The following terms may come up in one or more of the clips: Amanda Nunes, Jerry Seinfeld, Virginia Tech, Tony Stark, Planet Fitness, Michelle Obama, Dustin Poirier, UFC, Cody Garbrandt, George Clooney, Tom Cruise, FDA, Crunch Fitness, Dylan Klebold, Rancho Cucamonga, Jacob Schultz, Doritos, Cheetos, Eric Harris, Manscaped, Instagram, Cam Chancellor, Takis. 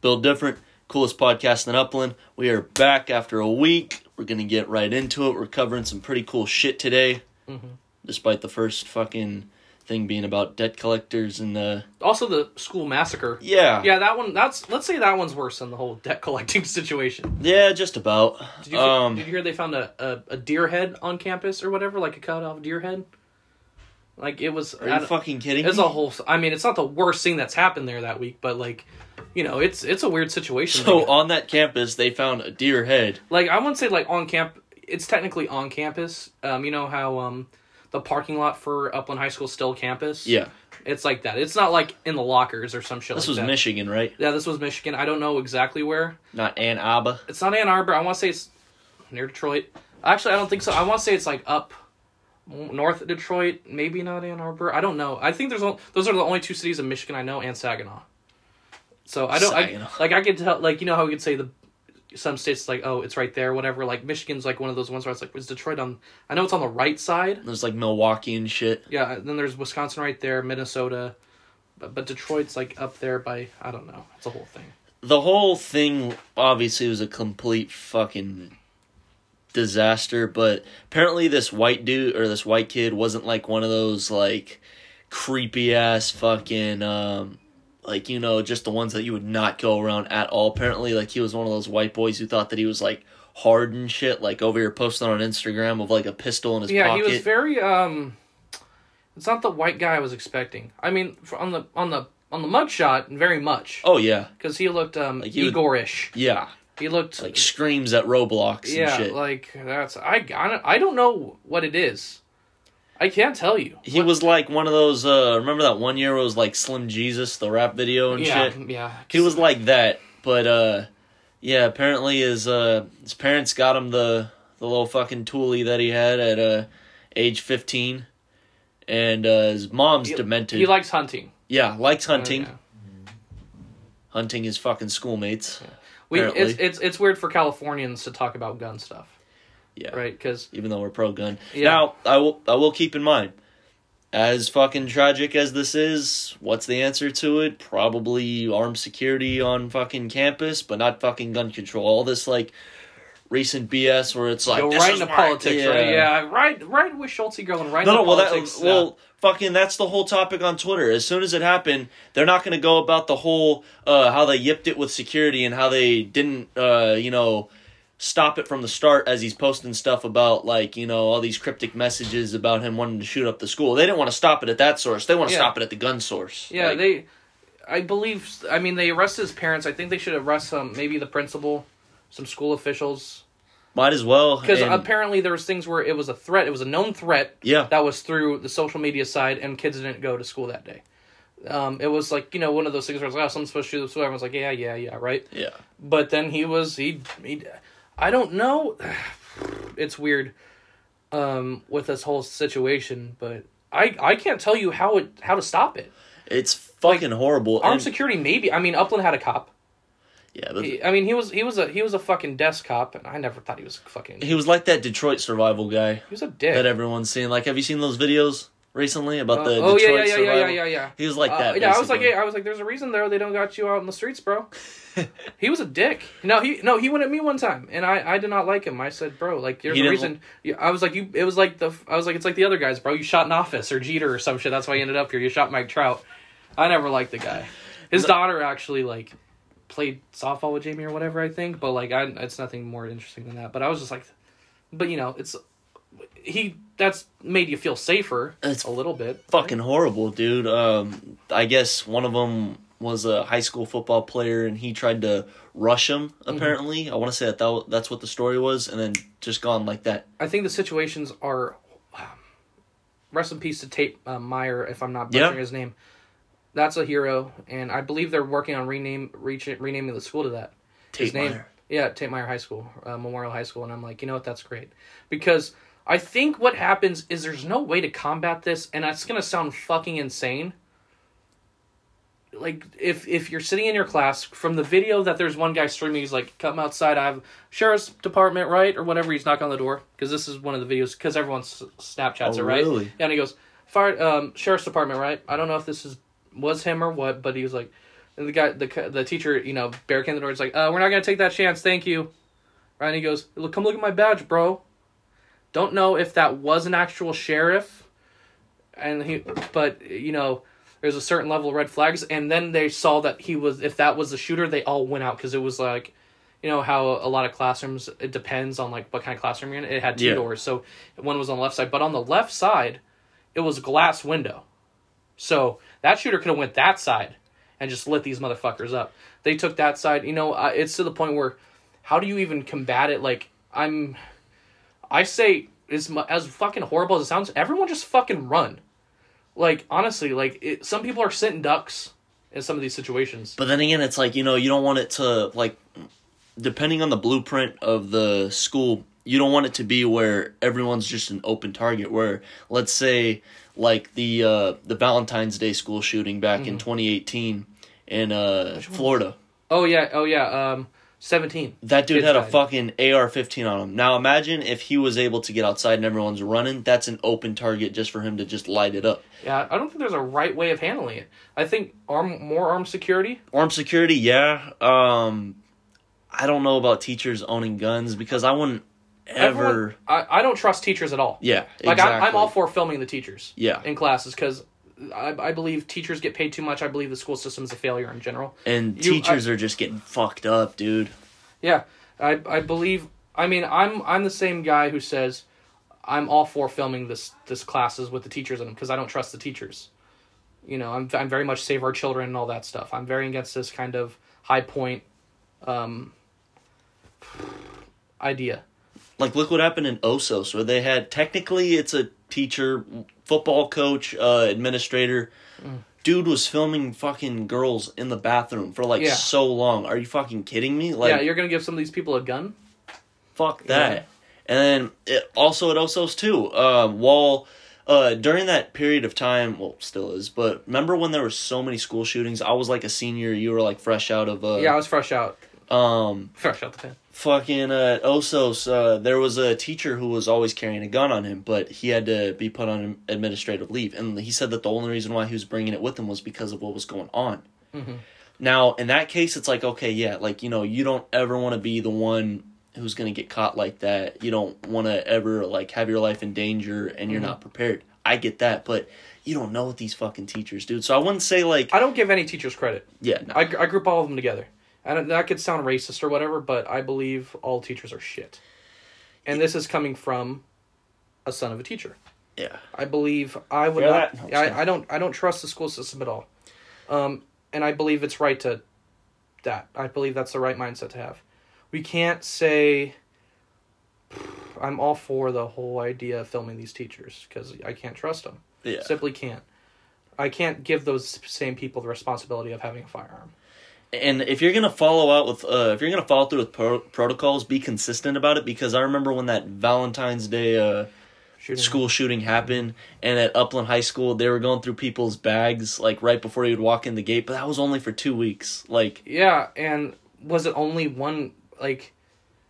Build different, coolest podcast in Upland. We are back after a week. We're going to get right into it. We're covering some pretty cool shit today, despite the first fucking thing being about debt collectors and also the school massacre. Yeah, that one. Let's say that one's worse than the whole debt collecting situation. Yeah, just about. Did you hear they found a deer head on campus or whatever, like a cut off deer head? Like, it was... Are you fucking kidding me? It's a whole... I mean, it's not the worst thing that's happened there that week, but, like, you know, it's a weird situation. So, on that campus, they found a deer head. Like, I wouldn't say, like, on camp... It's technically on campus. You know how the parking lot for Upland High School is still campus? Yeah. It's like that. It's not, like, in the lockers or some shit like that. This was Michigan, right? Yeah, this was Michigan. I don't know exactly where. Not Ann Arbor? It's not Ann Arbor. I want to say it's near Detroit. Actually, I don't think so. I want to say it's, like, up... north of Detroit, maybe not Ann Arbor. I don't know. I think those are the only two cities in Michigan I know, and Saginaw. So I don't I could tell, like, you know how we could say some states like, oh, it's right there, whatever. Like Michigan's like one of those ones where it's like, is Detroit on? I know it's on the right side. There's like Milwaukee and shit. Yeah, and then there's Wisconsin right there, Minnesota, but Detroit's like up there by, I don't know. It's a whole thing. The whole thing obviously was a complete fucking disaster, but apparently this white kid wasn't like one of those like creepy ass fucking like, you know, just the ones that you would not go around at all. Apparently, like, he was one of those white boys who thought that he was like hard and shit, like over here posting on Instagram of like a pistol in his pocket. He was very it's not the white guy I was expecting. I mean, on the mugshot, very much. Oh yeah, because he looked like Igor-ish. Yeah. He looked... like screams at Roblox and shit. Yeah, like, that's... I don't know what it is. I can't tell you. He was like one of those... remember that one year where it was like Slim Jesus, the rap video and shit? Yeah, he was like that. But, yeah, apparently his parents got him the little fucking toolie that he had at age 15. And his mom's demented. He likes hunting. Yeah, likes hunting. Oh, yeah. Hunting his fucking schoolmates. Yeah. It's weird for Californians to talk about gun stuff. Yeah. Right? 'Cause even though we're pro-gun. Yeah. Now, I will keep in mind, as fucking tragic as this is, what's the answer to it? Probably armed security on fucking campus, but not fucking gun control. All this, like, recent BS where it's like... Go right into politics, right? Yeah, right with Schultz going right into politics. Well, fucking, that's the whole topic on Twitter. As soon as it happened, they're not going to go about the whole, how they yipped it with security and how they didn't, stop it from the start as he's posting stuff about, like, you know, all these cryptic messages about him wanting to shoot up the school. They didn't want to stop it at that source. They want to stop it at the gun source. Yeah, like, they arrested his parents. I think they should arrest maybe the principal, some school officials. Might as well. Because apparently there was things where it was a threat. It was a known threat that was through the social media side, and kids didn't go to school that day. It was like, you know, one of those things where it's like, oh, someone's supposed to shoot up school. Everyone's like, yeah, right? Yeah. But then he I don't know. It's weird with this whole situation, but I can't tell you how to stop it. It's fucking horrible. Armed security, maybe. I mean, Upland had a cop. Yeah, but he was a fucking desk cop, and I never thought he was fucking... He was like that Detroit survival guy. He was a dick that everyone's seen. Like, have you seen those videos recently about the Detroit survival? Yeah. He was like that. Yeah, basically. I was like, there's a reason though they don't got you out in the streets, bro. He was a dick. No, he went at me one time, and I did not like him. I said, bro, like, there's a reason. I was like, it's like the other guys, bro. You shot an office or Jeter or some shit. That's why you ended up here. You shot Mike Trout. I never liked the guy. His daughter actually like played softball with Jamie or whatever, I think, but like it's nothing more interesting than that. But I was just like, but you know, that's made you feel safer. It's a little bit fucking horrible, dude. I guess one of them was a high school football player, and he tried to rush him. Apparently, I want to say that's what the story was, and then just gone like that. I think the situations are. Rest in peace to Tate Meyer, if I'm not butchering his name. That's a hero, and I believe they're working on renaming the school to that. Tate Meyer. Yeah, Tate Meyer High School, Memorial High School, and I'm like, you know what, that's great. Because I think what happens is there's no way to combat this, and that's going to sound fucking insane. Like, if you're sitting in your class, from the video that there's one guy streaming, he's like, come outside, I have sheriff's department, right? Or whatever, he's knocking on the door, because this is one of the videos, because everyone's Snapchats it, right? Really? And he goes, fire, sheriff's department, right? I don't know if this was him or what, but he was like, And the guy, the teacher, you know, barricaded the door. He's like, we're not going to take that chance. Thank you. Right? And he goes, look, come look at my badge, bro. Don't know if that was an actual sheriff. And he, but, you know, there's a certain level of red flags. And then they saw that he was, if that was the shooter, they all went out. Because it was like, you know, how a lot of classrooms, it depends on, like, what kind of classroom you're in. It had two doors. So one was on the left side. But on the left side, it was a glass window. So that shooter could have went that side and just lit these motherfuckers up. They took that side. You know, it's to the point where, how do you even combat it? Like, I say, as fucking horrible as it sounds, everyone just fucking run. Like, honestly, like, some people are sitting ducks in some of these situations. But then again, it's like, you know, you don't want it to, like, depending on the blueprint of the school, you don't want it to be where everyone's just an open target, where, let's say, like the Valentine's Day school shooting back in 2018 in Florida. Oh yeah, 17. That dude had a fucking AR-15 on him. Now imagine if he was able to get outside and everyone's running. That's an open target just for him to just light it up. Yeah, I don't think there's a right way of handling it. I think armed security. Armed security, yeah. I don't know about teachers owning guns because I wouldn't. I don't trust teachers at all. Yeah, exactly. Like, I'm all for filming the teachers in classes because I believe teachers get paid too much. I believe the school system is a failure in general. And teachers are just getting fucked up, dude. Yeah, I believe... I mean, I'm the same guy who says I'm all for filming this classes with the teachers in them because I don't trust the teachers. You know, I'm very much save our children and all that stuff. I'm very against this kind of high point idea. Like, look what happened in Osos, where they had, technically, it's a teacher, football coach, administrator. Dude was filming fucking girls in the bathroom for, like, so long. Are you fucking kidding me? Like, yeah, you're going to give some of these people a gun? Fuck that. Yeah. And then, also at Osos, too, during that period of time, well, still is, but remember when there were so many school shootings? I was, like, a senior. You were, like, fresh out of... yeah, I was fresh out. Fresh out the pen. Fucking Osos, there was a teacher who was always carrying a gun on him, but he had to be put on administrative leave. And he said that the only reason why he was bringing it with him was because of what was going on. Mm-hmm. Now, in that case, it's like, okay, yeah, like, you know, you don't ever want to be the one who's going to get caught like that. You don't want to ever, like, have your life in danger and you're not prepared. I get that, but you don't know what these fucking teachers do. So I wouldn't say, like... I don't give any teachers credit. Yeah. No. I group all of them together. And that could sound racist or whatever, but I believe all teachers are shit. And this is coming from a son of a teacher. Yeah. I believe I would not... I don't trust the school system at all. And I believe it's right to that. I believe that's the right mindset to have. We can't say... I'm all for the whole idea of filming these teachers because I can't trust them. Yeah. Simply can't. I can't give those same people the responsibility of having a firearm. And if you're gonna follow through with protocols, be consistent about it. Because I remember when that Valentine's Day school shooting happened, and at Upland High School, they were going through people's bags like right before you'd walk in the gate. But that was only for 2 weeks. Like, yeah, and was it only one? Like,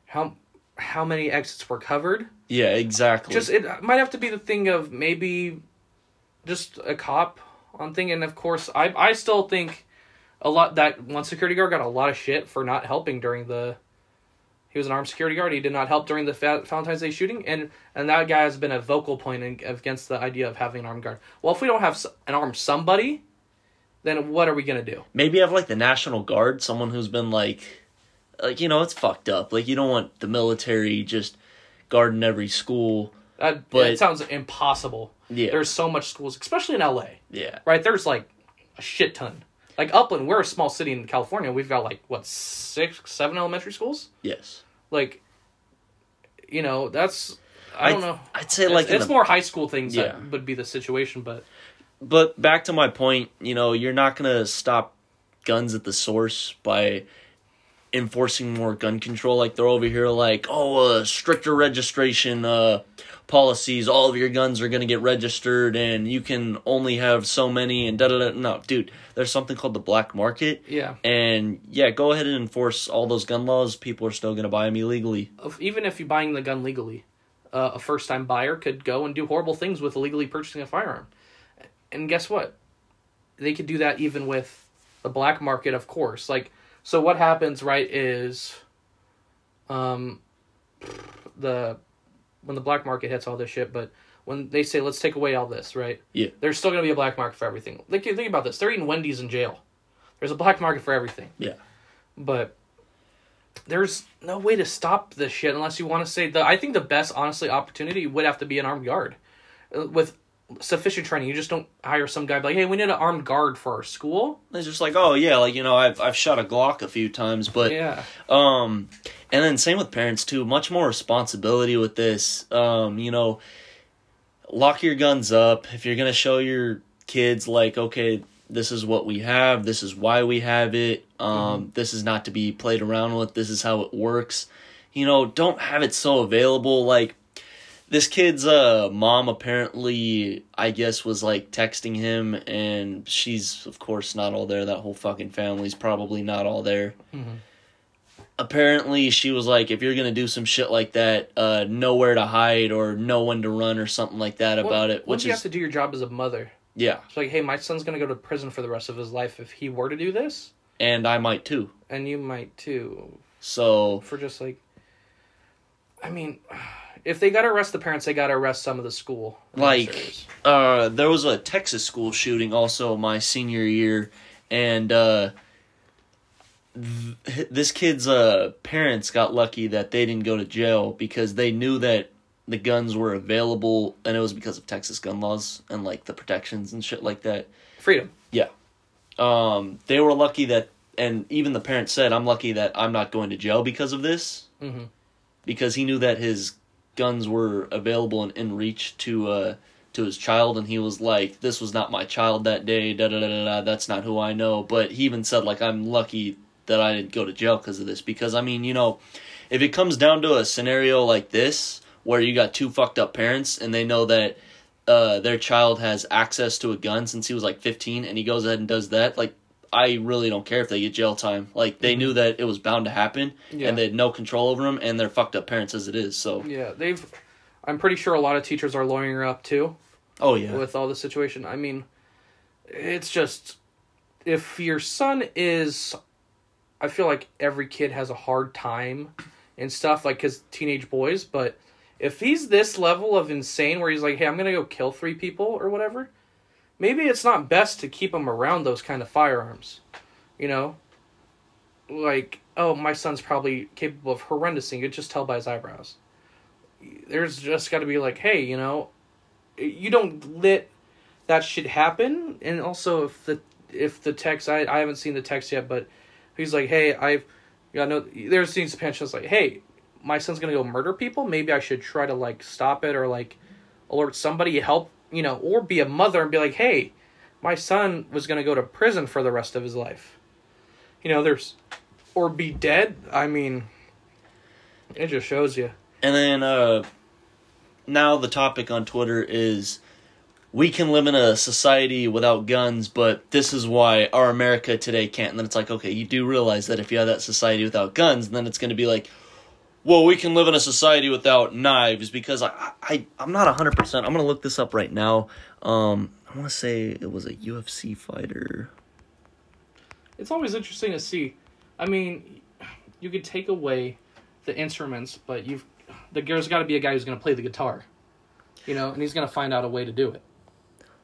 how many exits were covered? Yeah, exactly. Just it might have to be the thing of maybe just a cop on thing, and of course, I still think. A lot that one security guard got a lot of shit for not helping during the. He was an armed security guard. He did not help during the Valentine's Day shooting, and that guy has been a vocal point against the idea of having an armed guard. Well, if we don't have an armed somebody, then what are we gonna do? Maybe have like the National Guard, someone who's been like you know, it's fucked up. Like you don't want the military just guarding every school. But it sounds impossible. Yeah, there's so much schools, especially in LA. Yeah, right. There's like a shit ton. Like, Upland, we're a small city in California. We've got, like, what, 6, 7 elementary schools? Yes. Like, you know, that's... I don't know. I'd say, like... It's more high school things that would be the situation, but... But back to my point, you know, you're not going to stop guns at the source by enforcing more gun control. Like, they're over here like, stricter registration policies. All of your guns are going to get registered, and you can only have so many, and da-da-da. No, dude, there's something called the black market. Yeah. And, yeah, go ahead and enforce all those gun laws. People are still going to buy them illegally. Even if you're buying the gun legally, a first-time buyer could go and do horrible things with illegally purchasing a firearm. And guess what? They could do that even with the black market, of course. Like, so what happens, right, is when the black market hits all this shit, but when they say, let's take away all this, right? Yeah. There's still going to be a black market for everything. Like, think about this. They're eating Wendy's in jail. There's a black market for everything. Yeah. But there's no way to stop this shit unless you want to say... I think the best, honestly, opportunity would have to be an armed guard. With sufficient training, you just don't hire some guy like, hey, we need an armed guard for our school. It's just like, oh, yeah, like, you know, I've shot a Glock a few times, but... Yeah. And then same with parents, too. Much more responsibility with this. You know, lock your guns up. If you're going to show your kids, like, okay, this is what we have, this is why we have it, this is not to be played around with, this is how it works. You know, don't have it so available. Like, this kid's mom apparently, I guess, was, like, texting him, and she's, of course, not all there. That whole fucking family's probably not all there. Mm-hmm. Apparently, she was like, if you're going to do some shit like that, nowhere to hide or no one to run or something like that about it. Which you have to do your job as a mother. Yeah. It's like, hey, my son's going to go to prison for the rest of his life if he were to do this. And I might, too. And you might, too. So... For just, like... I mean, if they got to arrest the parents, they got to arrest some of the school. Like, there was a Texas school shooting also my senior year, and this kid's parents got lucky that they didn't go to jail because they knew that the guns were available, and it was because of Texas gun laws and, like, the protections and shit like that. Freedom. Yeah. They were lucky that, and even the parent said, I'm lucky that I'm not going to jail because of this. Mm-hmm. Because he knew that his guns were available and in reach to his child, and he was like, this was not my child that day, da-da-da-da-da, that's not who I know. But he even said, like, I'm lucky that I didn't go to jail because of this. Because, I mean, you know, if it comes down to a scenario like this, where you got two fucked up parents, and they know that their child has access to a gun since he was like 15, and he goes ahead and does that, like, I really don't care if they get jail time. Like, they knew that it was bound to happen, and they had no control over them, and they're fucked up parents as it is, so. Yeah, I'm pretty sure a lot of teachers are lawyering up, too. Oh, yeah. With all the situation. I mean, it's just, if your son is, I feel like every kid has a hard time and stuff, like, 'cause teenage boys, but... If he's this level of insane where he's like, hey, I'm going to go kill three people or whatever, maybe it's not best to keep him around those kind of firearms, you know? Like, oh, my son's probably capable of horrendous things. You could just tell by his eyebrows. There's just got to be like, hey, you know, you don't let that shit happen. And also if the text, I haven't seen the text yet, but he's like, hey, I've got no, there's these pensions like, hey, my son's going to go murder people, maybe I should try to, like, stop it or, like, alert somebody, help, you know, or be a mother and be like, hey, my son was going to go to prison for the rest of his life. You know, or be dead. I mean, it just shows you. And then, now the topic on Twitter is, we can live in a society without guns, but this is why our America today can't. And then it's like, okay, you do realize that if you have that society without guns, then it's going to be like, well, we can live in a society without knives, because I'm not 100%. I'm going to look this up right now. I want to say it was a UFC fighter. It's always interesting to see. I mean, you could take away the instruments, but there's got to be a guy who's going to play the guitar, you know, and he's going to find out a way to do it.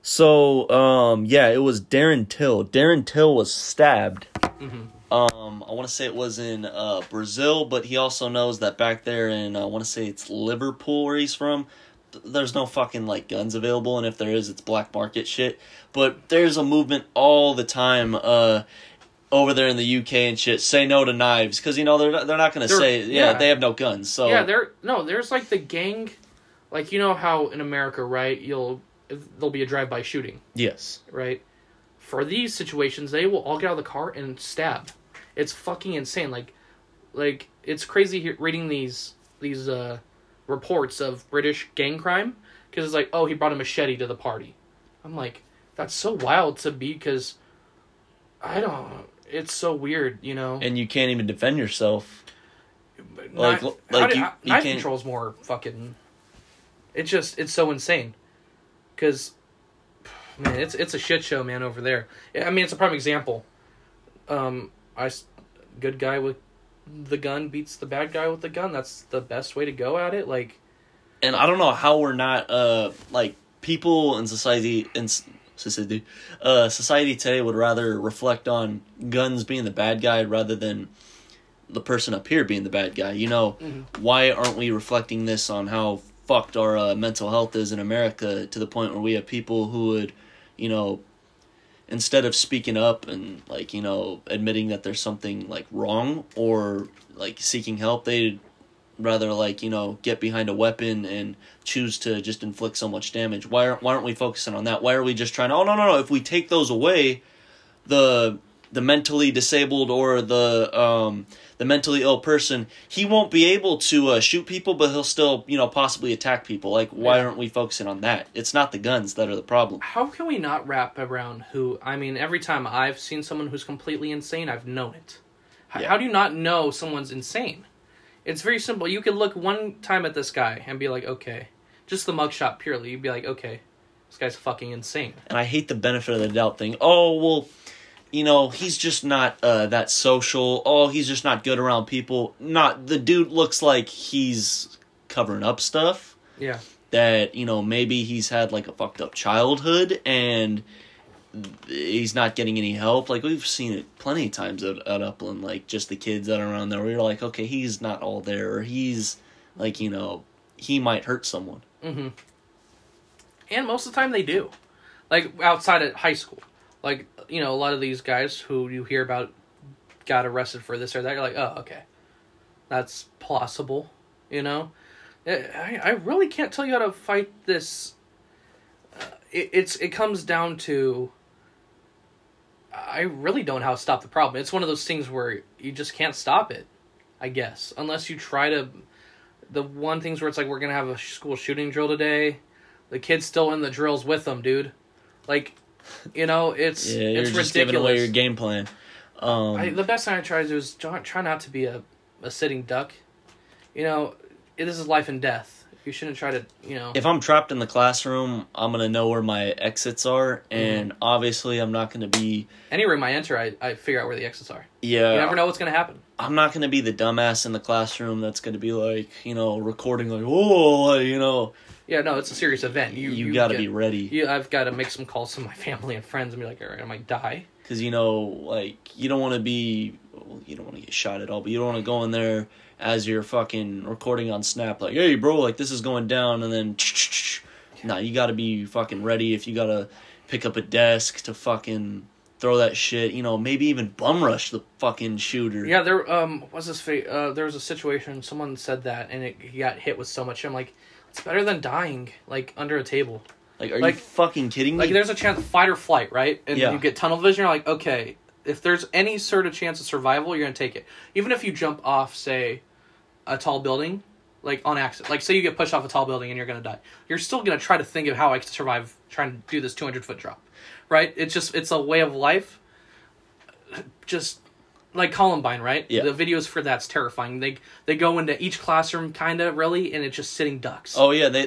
So, yeah, it was Darren Till. Darren Till was stabbed. Mm-hmm. I want to say it was in Brazil, but he also knows that back there in, I want to say it's Liverpool where he's from, there's no fucking, like, guns available, and if there is, it's black market shit. But there's a movement all the time over there in the UK and shit, say no to knives, because, you know, they're not going to say, they have no guns. So yeah, there's, like, the gang, like, you know how in America, right, there'll be a drive-by shooting. Yes. Right? For these situations, they will all get out of the car and stab. It's fucking insane. Like it's crazy reading these reports of British gang crime, because it's like, oh, he brought a machete to the party. I'm like, that's so wild to be, because it's so weird, you know. And you can't even defend yourself. Knife control's more fucking. It's so insane, because man, it's a shit show, man, over there. I mean, it's a prime example. Good guy with the gun beats the bad guy with the gun. That's the best way to go at it. Like, and I don't know how we're not people in society society today would rather reflect on guns being the bad guy rather than the person up here being the bad guy. You know, Why aren't we reflecting this on how fucked our mental health is in America to the point where we have people who would, you know, instead of speaking up and, like, you know, admitting that there's something, like, wrong or, like, seeking help, they'd rather, like, you know, get behind a weapon and choose to just inflict so much damage. Why aren't we focusing on that? Why are we just trying to, if we take those away, the mentally disabled or the mentally ill person, he won't be able to shoot people, but he'll still, you know, possibly attack people. Like, why aren't we focusing on that? It's not the guns that are the problem. How can we not wrap around who... I mean, every time I've seen someone who's completely insane, I've known it. How do you not know someone's insane? It's very simple. You could look one time at this guy and be like, okay. Just the mugshot purely. You'd be like, okay, this guy's fucking insane. And I hate the benefit of the doubt thing. Oh, well... you know, he's just not that social. Oh, he's just not good around people. The dude looks like he's covering up stuff. Yeah. That, you know, maybe he's had, like, a fucked up childhood and he's not getting any help. Like, we've seen it plenty of times at Upland. Like, just the kids that are around there. We're like, okay, he's not all there. Or he's, like, you know, he might hurt someone. Mm-hmm. And most of the time they do. Like, outside of high school. Like, you know, a lot of these guys who you hear about got arrested for this or that, you're like, oh, okay. That's plausible, you know? I really can't tell you how to fight this. It comes down to... I really don't know how to stop the problem. It's one of those things where you just can't stop it, I guess. Unless you try to... The one things where it's like, we're going to have a school shooting drill today. The kid's still in the drills with them, dude. Like... you know, it's ridiculous. Yeah, you're just giving away your game plan. The best thing I try to do is try not to be a sitting duck. You know, this is life and death. You shouldn't try to, you know... If I'm trapped in the classroom, I'm going to know where my exits are, and obviously I'm not going to be... Any room I enter, I figure out where the exits are. Yeah. You never know what's going to happen. I'm not going to be the dumbass in the classroom that's going to be like, you know, recording like, whoa, you know... Yeah, no, it's a serious event. You got to be ready. I've got to make some calls to my family and friends and be like, all right, I might die. Because, you know, like, you don't want to get shot at all, but you don't want to go in there as you're fucking recording on Snap, like, hey, bro, like, this is going down, and then, nah, you got to be fucking ready if you got to pick up a desk to fucking throw that shit, you know, maybe even bum rush the fucking shooter. Yeah, there, there was a situation, someone said that, and he got hit with so much, I'm like... It's better than dying, like, under a table. Like, are you fucking kidding me? Like, there's a chance of fight or flight, right? And you get tunnel vision, you're like, okay, if there's any sort of chance of survival, you're going to take it. Even if you jump off, say, a tall building, like, on accident. Like, say you get pushed off a tall building and you're going to die. You're still going to try to think of how I can survive trying to do this 200-foot drop, right? It's just, it's a way of life. Just... Like Columbine, right? Yeah. The videos for that's terrifying. They go into each classroom, kind of, really, and it's just sitting ducks. Oh, yeah. They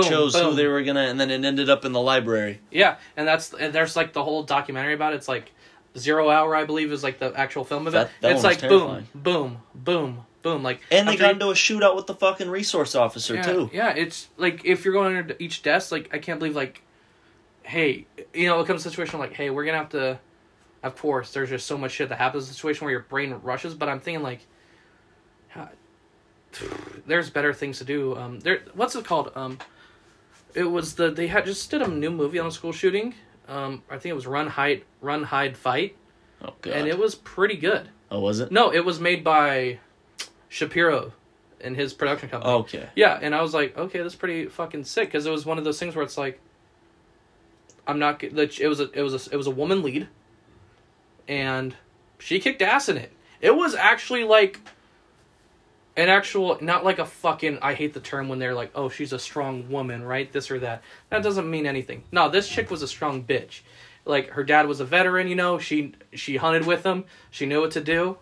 chose who they were going to, and then it ended up in the library. Yeah, and there's, like, the whole documentary about it. It's, like, 0 Hour, I believe, is, like, the actual film of it. That it's, like, terrifying. Boom, boom, boom, boom. Like, and they got into a shootout with the fucking resource officer, too. Yeah, it's, like, if you're going under each desk, like, I can't believe, like, hey, you know, it comes to a situation like, hey, we're going to have to... Of course, there's just so much shit that happens in a situation where your brain rushes, but I'm thinking, like, there's better things to do. What's it called? It was they just did a new movie on a school shooting. I think it was Run, Hide, Fight. Oh, God. And it was pretty good. Oh, was it? No, it was made by Shapiro and his production company. Okay. Yeah, and I was like, okay, that's pretty fucking sick, because it was one of those things where it's like, it was a woman lead. And she kicked ass in it. It was actually, like, an actual... Not like a fucking... I hate the term when they're like, oh, she's a strong woman, right? This or that. That doesn't mean anything. No, this chick was a strong bitch. Like, her dad was a veteran, you know? She hunted with him. She knew what to do.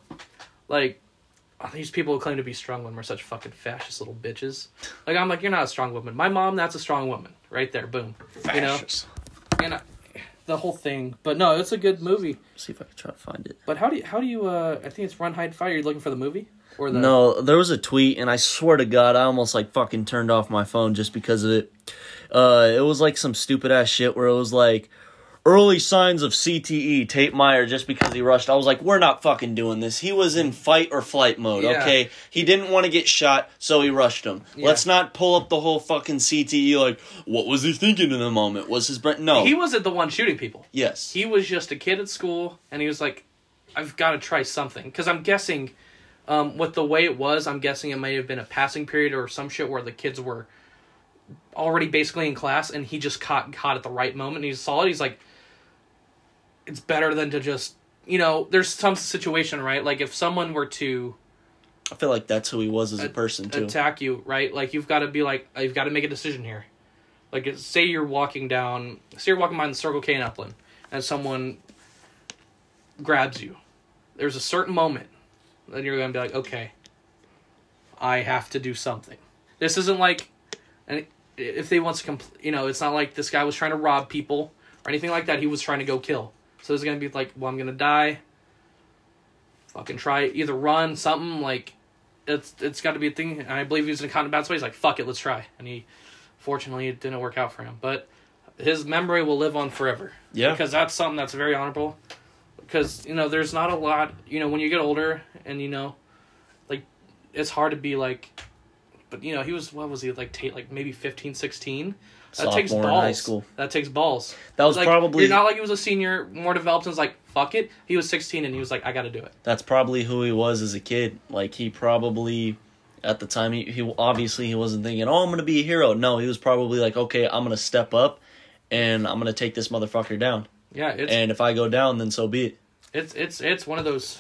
Like, oh, these people who claim to be strong women are such fucking fascist little bitches. Like, I'm like, you're not a strong woman. My mom, that's a strong woman. Right there, boom. Fascist. You know? And the whole thing. But no, it's a good movie. Let's see if I can try to find it. But how do you I think it's Run Hide Fight. Are you looking for the movie? Or the... No, there was a tweet, and I swear to God, I almost, like, fucking turned off my phone just because of it. It was, like, some stupid-ass shit where it was, like, early signs of CTE, Tate Meyer, just because he rushed. I was like, we're not fucking doing this. He was in fight or flight mode, yeah. Okay? He didn't want to get shot, so he rushed him. Yeah. Let's not pull up the whole fucking CTE, like, what was he thinking in the moment? Was his brain... No. He wasn't the one shooting people. Yes. He was just a kid at school, and he was like, I've got to try something. Because I'm guessing... with the way it was, I'm guessing it may have been a passing period or some shit where the kids were already basically in class, and he just caught at the right moment. And he saw it. He's like, it's better than to just, you know, there's some situation, right? Like if someone were to, I feel like that's who he was as a person too. Attack you, right? Like you've got to be like, you've got to make a decision here. Like say you're walking by the Circle K in Upland, and someone grabs you. There's a certain moment. Then you're going to be like, okay, I have to do something. This isn't like, and if they want to, it's not like this guy was trying to rob people or anything like that. He was trying to go kill. So it's going to be like, well, I'm going to die. Fucking try it. Either run, something, like, it's got to be a thing. And I believe he was in a kind of bad way. He's like, fuck it, let's try. And he, fortunately, it didn't work out for him. But his memory will live on forever. Yeah. Because that's something that's very honorable. Because, there's not a lot, when you get older and, like, it's hard to be like, but, he was, what was he, like, Tate, like, maybe 15, 16? That takes balls. Sophomore in high school. That takes balls. That was like, probably... It's not like he was a senior, more developed, and was like, fuck it. He was 16, and he was like, I gotta do it. That's probably who he was as a kid. Like, he probably, at the time, he obviously he wasn't thinking, oh, I'm gonna be a hero. No, he was probably like, okay, I'm gonna step up, and I'm gonna take this motherfucker down. Yeah, and if I go down, then so be it. It's one of those.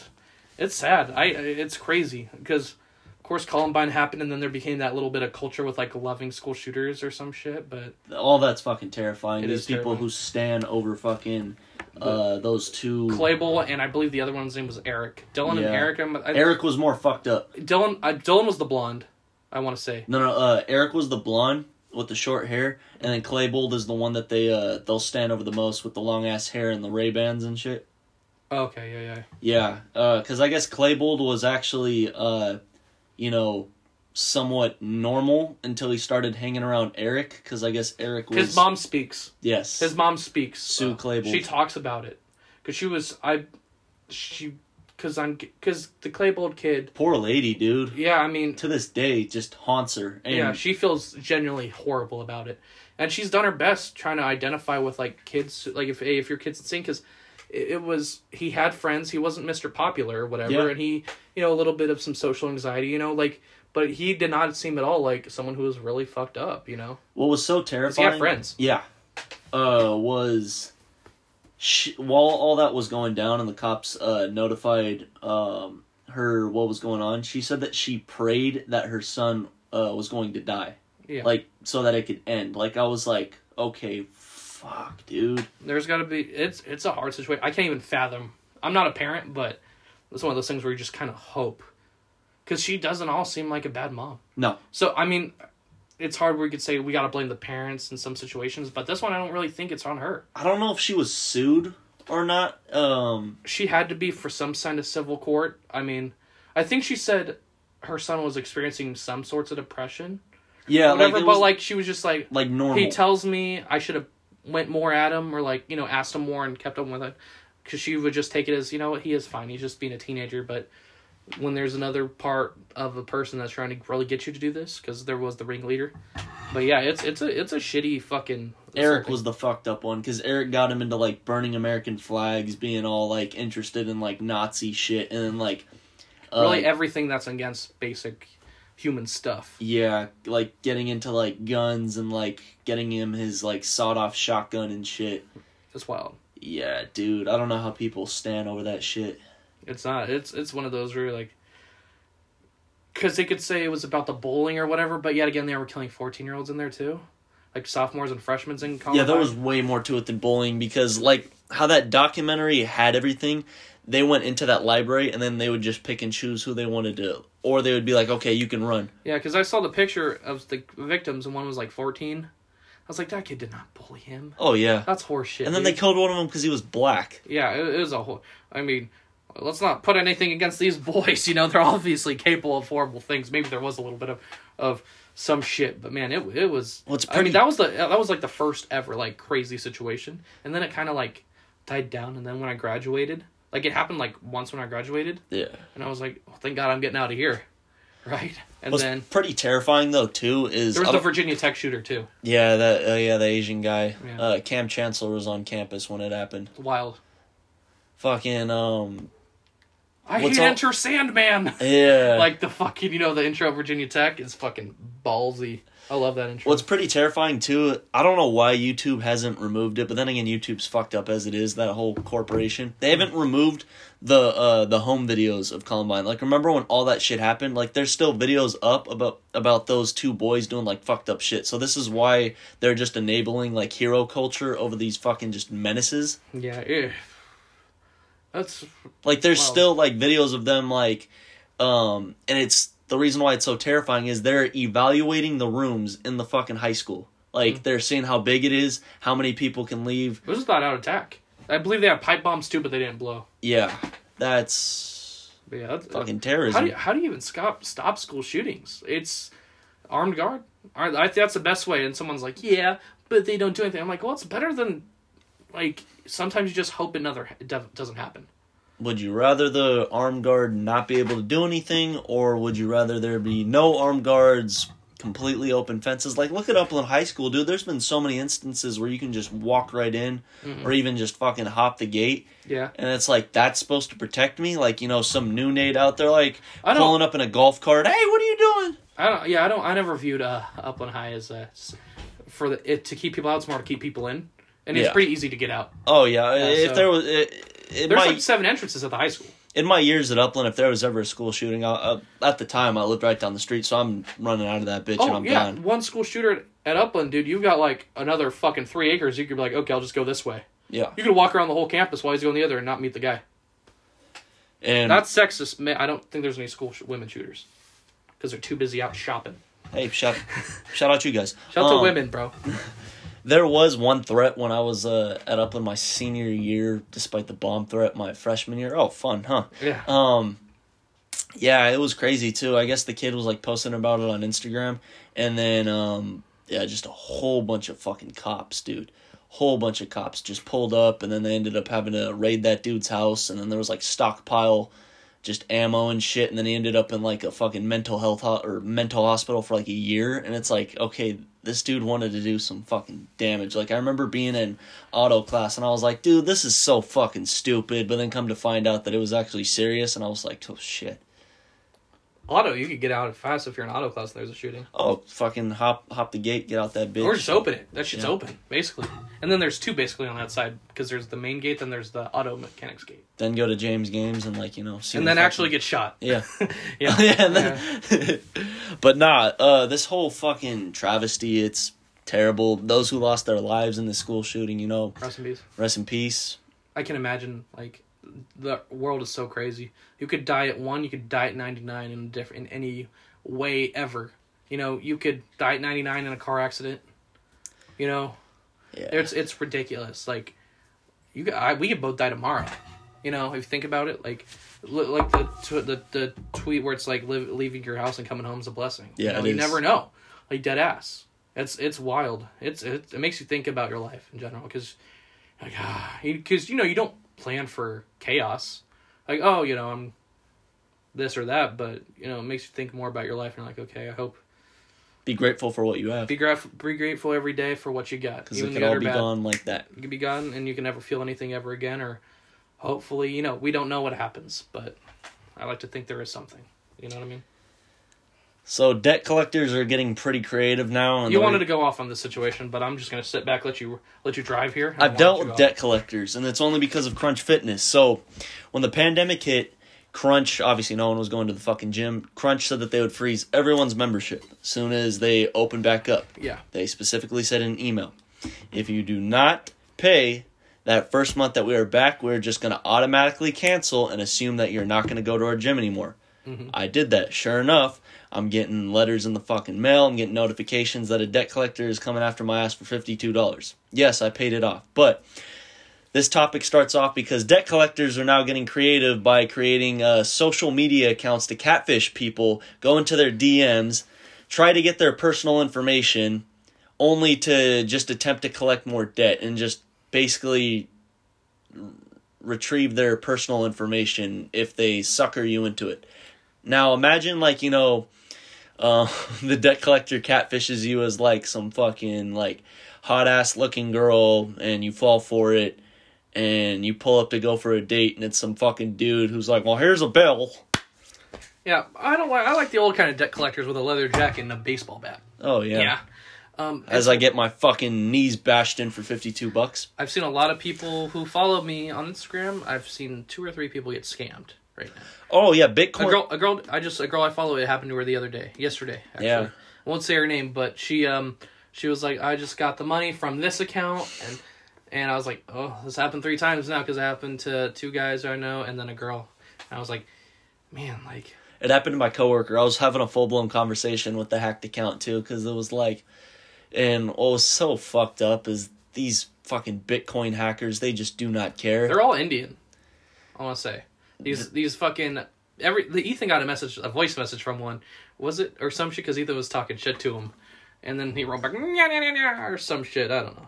It's sad. It's crazy because, of course, Columbine happened, and then there became that little bit of culture with like loving school shooters or some shit. But all that's fucking terrifying. These people terrifying. Who stand over fucking those two, Klebold and I believe the other one's name was Eric. Dylan and Eric. Eric was more fucked up. Dylan was the blonde. I want to say no. Eric was the blonde. With the short hair, and then Klebold is the one that they'll stand over the most with the long ass hair and the Ray-Bans and shit. Okay, yeah. Because I guess Klebold was actually, somewhat normal until he started hanging around Eric. Because I guess Eric was. His mom speaks. Yes. His mom speaks. Sue Klebold. She talks about it because she was because the Klebold kid... Poor lady, dude. Yeah, I mean... To this day, just haunts her. And yeah, she feels genuinely horrible about it. And she's done her best trying to identify with, like, kids... Like, if your kid's insane, because it was... He had friends. He wasn't Mr. Popular or whatever. Yeah. And he, a little bit of some social anxiety, like... But he did not seem at all like someone who was really fucked up, What was so terrifying... He had friends. Yeah. Was... While all that was going down and the cops notified her what was going on, she said that she prayed that her son was going to die. Yeah. Like, so that it could end. Like, I was like, okay, fuck, dude. There's got to be... It's a hard situation. I can't even fathom. I'm not a parent, but it's one of those things where you just kind of hope. Because she doesn't all seem like a bad mom. No. So, I mean, it's hard where you could say we got to blame the parents in some situations, but this one I don't really think it's on her. I don't know if she was sued or not. She had to be for some sign of civil court. I mean, I think she said her son was experiencing some sorts of depression. Yeah. Whatever, like she was just like... Like normal. He tells me I should have went more at him or like, asked him more and kept him with it. Because she would just take it as, he is fine. He's just being a teenager, but... When there's another part of a person that's trying to really get you to do this, because there was the ringleader, but yeah, it's a shitty fucking. Eric was the fucked up one because Eric got him into like burning American flags, being all like interested in like Nazi shit, and then like really everything that's against basic human stuff. Yeah, like getting into like guns and like getting him his like sawed off shotgun and shit. That's wild. Yeah, dude, I don't know how people stand over that shit. It's not. It's one of those where you're like... Because they could say it was about the bowling or whatever, but yet again, they were killing 14-year-olds in there, too. Like, sophomores and freshmen in college. Yeah, there was way more to it than bowling, because, like, how that documentary had everything, they went into that library, and then they would just pick and choose who they wanted to... Or they would be like, okay, you can run. Yeah, because I saw the picture of the victims, and one was, like, 14. I was like, that kid did not bully him. Oh, yeah. That's horse shit. And then they killed one of them because he was black. Yeah, it was a whole... I mean, let's not put anything against these boys, you know? They're obviously capable of horrible things. Maybe there was a little bit of some shit, but man, it was... Well, I mean, that was like the first ever, like, crazy situation. And then it kind of, like, died down. And then when I graduated... Like, it happened, like, once when I graduated. Yeah. And I was like, oh, thank God I'm getting out of here. Right? And what's then... pretty terrifying, though, too, is... There was the Virginia Tech shooter, too. Yeah, the Asian guy. Yeah. Cam Chancellor was on campus when it happened. Wild. Fucking, I hate Enter Sandman! Yeah. Like, the fucking, you know, the intro of Virginia Tech is fucking ballsy. I love that intro. What's pretty terrifying, too, I don't know why YouTube hasn't removed it, but then again, YouTube's fucked up as it is, that whole corporation. They haven't removed the home videos of Columbine. Like, remember when all that shit happened? Like, there's still videos up about those two boys doing, like, fucked up shit. So this is why they're just enabling, like, hero culture over these fucking just menaces. Yeah, ew. That's... Like, there's still, like, videos of them, like, and it's... The reason why it's so terrifying is they're evaluating the rooms in the fucking high school. Like, They're seeing how big it is, how many people can leave. It was a thought-out attack. I believe they had pipe bombs, too, but they didn't blow. Yeah. That's fucking terrorism. How do you even stop school shootings? It's armed guard. I think that's the best way. And someone's like, yeah, but they don't do anything. I'm like, well, it's better than, like, sometimes you just hope another doesn't happen. Would you rather the armed guard not be able to do anything, or would you rather there be no armed guards, completely open fences? Like, look at Upland High School, dude. There's been so many instances where you can just walk right in, or even just fucking hop the gate. Yeah. And it's like, that's supposed to protect me? Like, you know, some new nade out there, like, pulling up in a golf cart. Hey, what are you doing? I never viewed Upland High as to keep people out. It's more to keep people in. And it's pretty easy to get out. Oh, yeah. There's like 7 entrances at the high school. In my years at Upland, if there was ever a school shooting, at the time I lived right down the street, so I'm running out of that bitch and I'm gone. One school shooter at Upland, dude, you've got like another fucking 3 acres. You could be like, okay, I'll just go this way. Yeah. You could walk around the whole campus while he's going the other and not meet the guy. And that's sexist, man. I don't think there's any school women shooters because they're too busy out shopping. Hey, shout out you guys. Shout out to women, bro. There was one threat when I was at Upland my senior year, despite the bomb threat my freshman year. Oh, fun, huh? Yeah. Yeah, it was crazy, too. I guess the kid was, like, posting about it on Instagram. And then, just a whole bunch of fucking cops, dude. Whole bunch of cops just pulled up, and then they ended up having to raid that dude's house. And then there was, like, stockpile just ammo and shit. And then he ended up in, like, a fucking mental hospital for, like, a year. And it's like, okay... This dude wanted to do some fucking damage. Like, I remember being in auto class, and I was like, dude, this is so fucking stupid. But then come to find out that it was actually serious, and I was like, oh, shit. Auto, you could get out fast if you're in auto class and there's a shooting. Oh, fucking hop the gate, get out that bitch. Or just open it. That shit's open, basically. And then there's 2, basically, on that side, because there's the main gate, then there's the auto mechanics gate. Then go to James Games and, like, you know... see. And then actually get shot. Yeah. Yeah. Yeah, then... But nah, this whole fucking travesty, it's terrible. Those who lost their lives in the school shooting, you know... Rest in peace. Rest in peace. I can imagine, like... The world is so crazy. You could die at 1, you could die at 99 in any way ever. You know, you could die at 99 in a car accident. You know, it's ridiculous. Like, we could both die tomorrow. You know, if you think about it, like the tweet where it's like leaving your house and coming home is a blessing. Yeah, you know, you never know. Like, dead ass. It's wild. It makes you think about your life in general because you know you don't plan for chaos. Like, oh, you know, I'm this or that, but, you know, it makes you think more about your life, and you're like, okay, I hope... Be grateful for what you have. Be grateful every day for what you got. Because it could all be gone like that. It could be gone, and you can never feel anything ever again, or hopefully, you know, we don't know what happens, but I like to think there is something. You know what I mean? So debt collectors are getting pretty creative now. And you wanted to go off on this situation, but I'm just going to sit back, let you drive here. I've dealt with debt collectors, and it's only because of Crunch Fitness. So when the pandemic hit, Crunch, obviously no one was going to the fucking gym. Crunch said that they would freeze everyone's membership as soon as they opened back up. Yeah. They specifically said in an email, if you do not pay that first month that we are back, we're just going to automatically cancel and assume that you're not going to go to our gym anymore. Mm-hmm. I did that. Sure enough, I'm getting letters in the fucking mail. I'm getting notifications that a debt collector is coming after my ass for $52. Yes, I paid it off. But this topic starts off because debt collectors are now getting creative by creating social media accounts to catfish people, go into their DMs, try to get their personal information, only to just attempt to collect more debt and just basically retrieve their personal information if they sucker you into it. Now imagine, like, you know, the debt collector catfishes you as like some fucking like hot ass looking girl, and you fall for it, and you pull up to go for a date, and it's some fucking dude who's like, well, here's a bill. Yeah, I like the old kind of debt collectors with a leather jacket and a baseball bat. Oh yeah. Yeah. As I get my fucking knees bashed in for $52. I've seen a lot of people who follow me on Instagram. I've seen 2 or 3 people get scammed right now. Oh yeah, Bitcoin. A girl I follow. It happened to her the other day, yesterday. Actually. Yeah. I won't say her name, but she was like, I just got the money from this account, and I was like, oh, this happened 3 times now because it happened to 2 guys I know and then a girl. And I was like, man, like. It happened to my coworker. I was having a full blown conversation with the hacked account too, because it was like. And what was so fucked up is these fucking Bitcoin hackers, they just do not care. They're all Indian, I want to say. These fucking... Ethan got a voice message from one. Was it? Or some shit, because Ethan was talking shit to him. And then he wrote back, or some shit, I don't know.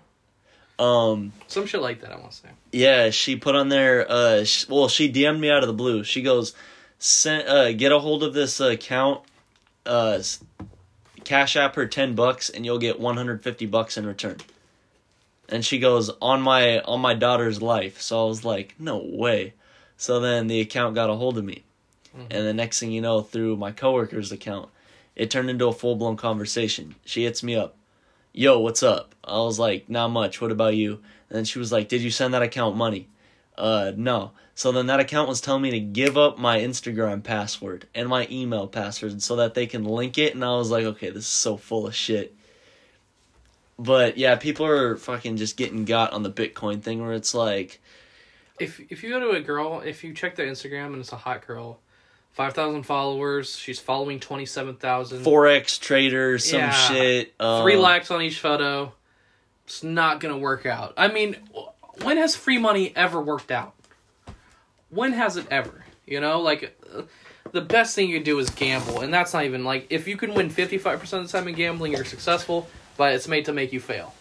Some shit like that, I want to say. Yeah, she put on there... she DM'd me out of the blue. She goes, get a hold of this account... Cash app her $10 and you'll get $150 in return. And she goes, on my daughter's life. So I was like, no way. So then the account got a hold of me. Mm-hmm. And the next thing you know, through my coworker's account, it turned into a full-blown conversation. She hits me up. Yo, what's up? I was like, not much. What about you? And then she was like, did you send that account money? No. So then that account was telling me to give up my Instagram password and my email password so that they can link it. And I was like, okay, this is so full of shit. But yeah, people are fucking just getting got on the Bitcoin thing where it's like... If you go to a girl, if you check their Instagram and it's a hot girl, 5,000 followers, she's following 27,000. Forex trader, some shit. 3 likes on each photo. It's not going to work out. I mean... When has free money ever worked out? When has it ever? You know, like, the best thing you do is gamble, and that's not even, like, if you can win 55% of the time in gambling, you're successful, but it's made to make you fail.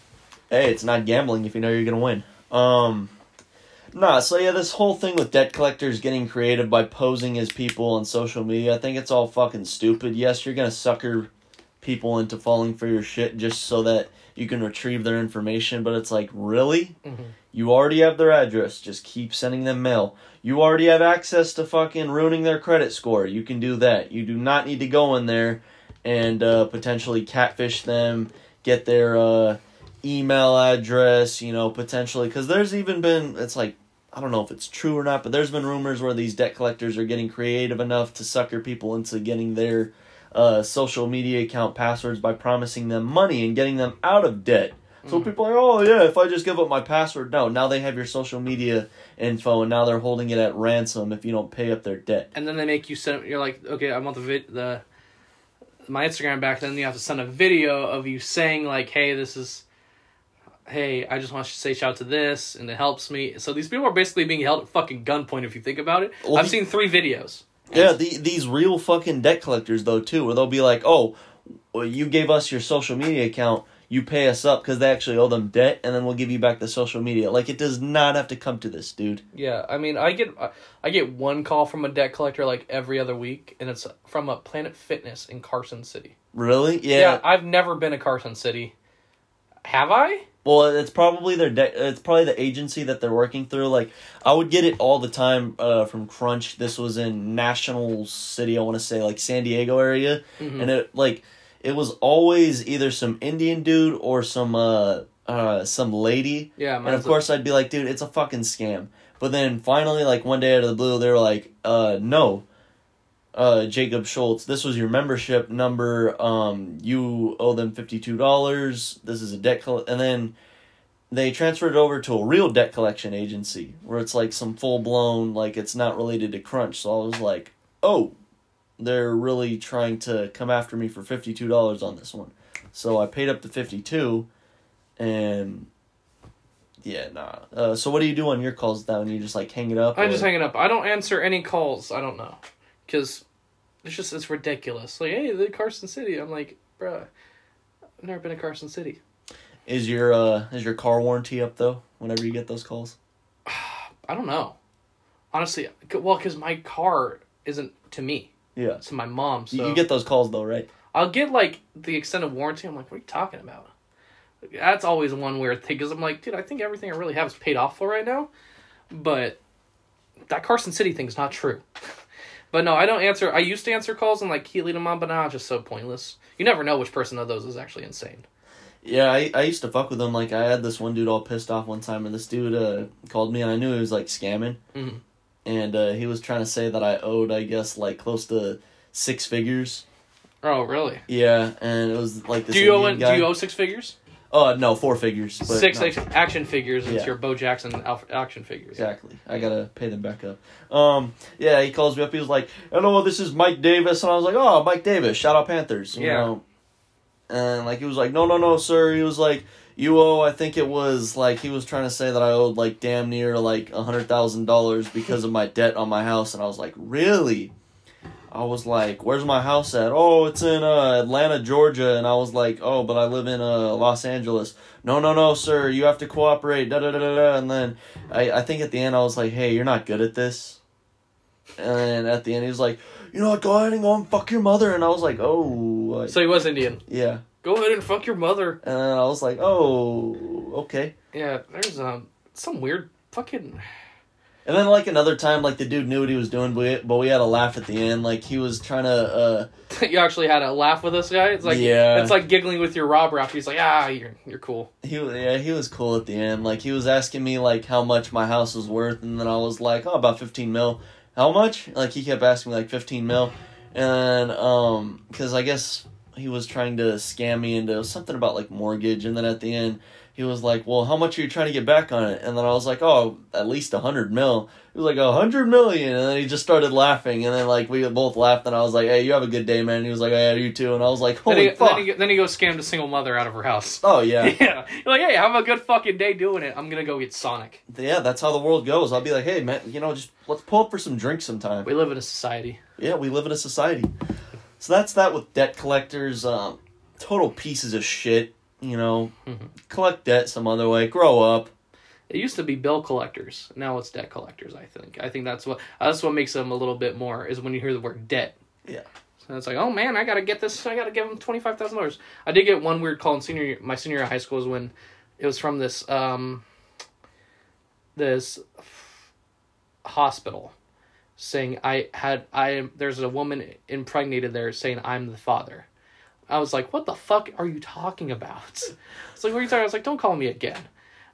Hey, it's not gambling if you know you're going to win. This whole thing with debt collectors getting creative by posing as people on social media, I think it's all fucking stupid. Yes, you're going to sucker people into falling for your shit just so that you can retrieve their information, but it's like, really? Mm-hmm. You already have their address. Just keep sending them mail. You already have access to fucking ruining their credit score. You can do that. You do not need to go in there and potentially catfish them, get their email address, you know, potentially. Because there's even been, it's like, I don't know if it's true or not, but there's been rumors where these debt collectors are getting creative enough to sucker people into getting their social media account passwords by promising them money and getting them out of debt. So people are like, oh, yeah, if I just give up my password. No, now they have your social media info, and now they're holding it at ransom if you don't pay up their debt. And then they make you send, you're like, okay, I want my Instagram back. Then you have to send a video of you saying, like, hey, I just want to say shout out to this, and it helps me. So these people are basically being held at fucking gunpoint if you think about it. Well, I've seen 3 videos. Yeah, these real fucking debt collectors, though, too, where they'll be like, oh, well, you gave us your social media account. You pay us up because they actually owe them debt, and then we'll give you back the social media. Like, it does not have to come to this, dude. Yeah, I mean, I get one call from a debt collector, like, every other week, and it's from a Planet Fitness in Carson City. Really? Yeah. Yeah, I've never been to Carson City. Have I? Well, it's probably the agency that they're working through. Like, I would get it all the time from Crunch. This was in National City, I want to say, like, San Diego area. Mm-hmm. And it, like... It was always either some Indian dude or some lady. Yeah, and of course I'd be like, dude, it's a fucking scam. But then finally, like one day out of the blue, they were like, no, Jacob Schultz, this was your membership number. You owe them $52. This is a debt and then they transferred it over to a real debt collection agency where it's like some full blown, like it's not related to Crunch. So I was like, oh. they're really trying to come after me for $52 on this one. So I paid up to $52, and yeah, nah. So what do you do on your calls down? You just like hang it up? I just hang it up. I don't answer any calls. I don't know, because it's ridiculous. Like, hey, the Carson City. I'm like, bruh, I've never been to Carson City. Is your car warranty up though? Whenever you get those calls, I don't know. Honestly, well, because my car isn't to me. Yeah. It's to my mom. So you get those calls though, right? I'll get like the extended warranty. I'm like, what are you talking about? That's always one weird thing, because I'm like, dude, I think everything I really have is paid off for right now, but that Carson City thing's not true. But no, I don't answer. I used to answer calls and like Keeley to mom, but now it's just so pointless. You never know which person of those is actually insane. Yeah, I used to fuck with them. Like, I had this one dude all pissed off one time, and this dude called me, and I knew he was like scamming. Mm-hmm. And he was trying to say that I owed, I guess, like close to six figures. Oh, really? Yeah, and it was like this Indian guy. Do you owe six figures? No, four figures. But six action figures. It's your Bo Jackson action figures. Exactly. I got to pay them back up. Yeah, he calls me up. He was like, hello, this is Mike Davis. And I was like, oh, Mike Davis, shout out Panthers. You know? And like, he was like, no, sir. He was like, you owe, I think it was like, he was trying to say that I owed like damn near like $100,000 because of my debt on my house. And I was like, really? I was like, where's my house at? Oh, it's in Atlanta, Georgia. And I was like, oh, but I live in Los Angeles. No, sir. You have to cooperate. Da-da-da-da-da. And then I think at the end I was like, hey, you're not good at this. And at the end he was like, you know what? Go ahead and go and fuck your mother. And I was like, oh. So he was Indian. Yeah. Go ahead and fuck your mother. And I was like, oh, okay. Yeah, there's some weird fucking... And then, like, another time, like, the dude knew what he was doing, but we had a laugh at the end. Like, he was trying to, You actually had a laugh with this guy? It's like, yeah. It's like giggling with your Rob Raff. He's like, ah, you're cool. He was cool at the end. Like, he was asking me, like, how much my house was worth, and then I was like, oh, about 15 mil. How much? Like, he kept asking me, like, 15 mil. And, because I guess he was trying to scam me into something about, like, mortgage, and then at the end... He was like, well, how much are you trying to get back on it? And then I was like, oh, at least 100 mil. He was like, 100 million. And then he just started laughing. And then, like, we both laughed. And I was like, hey, you have a good day, man. And he was like, yeah, you too. And I was like, holy fuck. Then he goes scammed a single mother out of her house. Oh, yeah. Yeah. You're like, hey, have a good fucking day doing it. I'm going to go get Sonic. Yeah, that's how the world goes. I'll be like, hey, man, you know, just let's pull up for some drinks sometime. We live in a society. Yeah, we live in a society. So that's that with debt collectors. Total pieces of shit. You know, collect debt some other way. Grow up. It used to be bill collectors. Now it's debt collectors, I think. I think that's what makes them a little bit more, is when you hear the word debt. Yeah. So it's like, oh, man, I got to get this. I got to give them $25,000. I did get one weird call in my senior year of high school, is when it was from this this hospital saying there's a woman impregnated there saying I'm the father. I was like, what the fuck are you talking about? It's like, what are you talking about? I was like, don't call me again.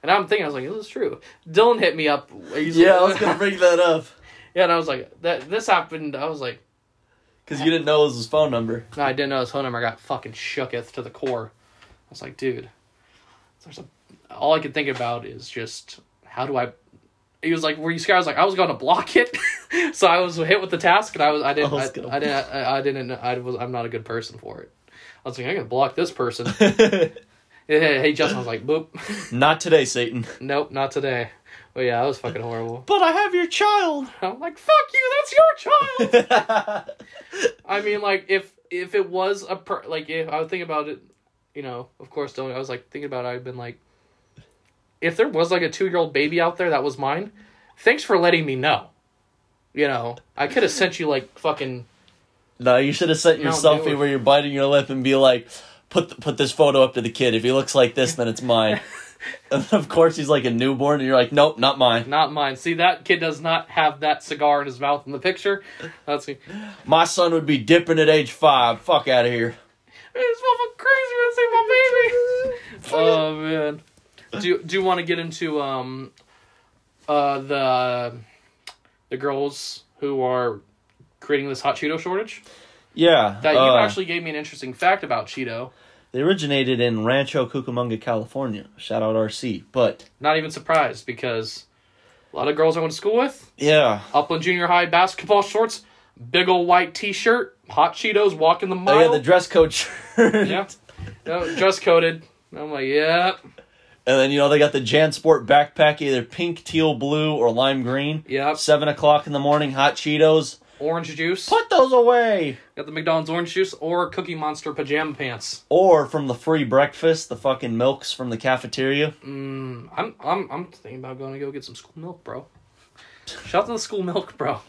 And I'm thinking, I was like, this is true. Dylan hit me up. Yeah, I was going to bring that up. Yeah, and I was like, this happened. I was like... Because you didn't know it was his phone number. No, I didn't know his phone number. I got fucking shooketh to the core. I was like, dude, all I could think about is just, how do I... He was like, were you scared? I was like, I was going to block it. So I was hit with the task, and I'm not a good person for it. I was like, I'm going to block this person. hey, Justin, I was like, boop. Not today, Satan. Nope, not today. But yeah, that was fucking horrible. But I have your child. I'm like, fuck you, that's your child. I mean, like, if it was if I would think about it, you know, of course, I was like, thinking about it, I've been like, if there was like a 2-year-old baby out there that was mine, thanks for letting me know. You know, I could have sent you like fucking... No, you should have sent your selfie where you're biting your lip and be like, put this photo up to the kid. If he looks like this, then it's mine. And of course, he's like a newborn, and you're like, nope, not mine. Not mine. See, that kid does not have that cigar in his mouth in the picture. That's me. My son would be dipping at age 5. Fuck out of here. It's fucking crazy to see my baby. Oh, man. Do you want to get into the girls who are... creating this hot Cheeto shortage? Yeah. That you actually gave me an interesting fact about Cheeto. They originated in Rancho Cucamonga, California. Shout out RC. But not even surprised, because a lot of girls I went to school with. Yeah. Upland Junior High basketball shorts. Big old white T-shirt, hot Cheetos, walking the mile. Oh, yeah, the dress code shirt. Yeah. No, dress coded. I'm like, yeah. And then, you know, they got the JanSport backpack, either pink, teal, blue, or lime green. Yeah. 7 o'clock in the morning, hot Cheetos. Orange juice. Put those away. Got the McDonald's orange juice or Cookie Monster pajama pants. Or from the free breakfast, the fucking milks from the cafeteria. I'm thinking about going to go get some school milk, bro. Shout out to the school milk, bro.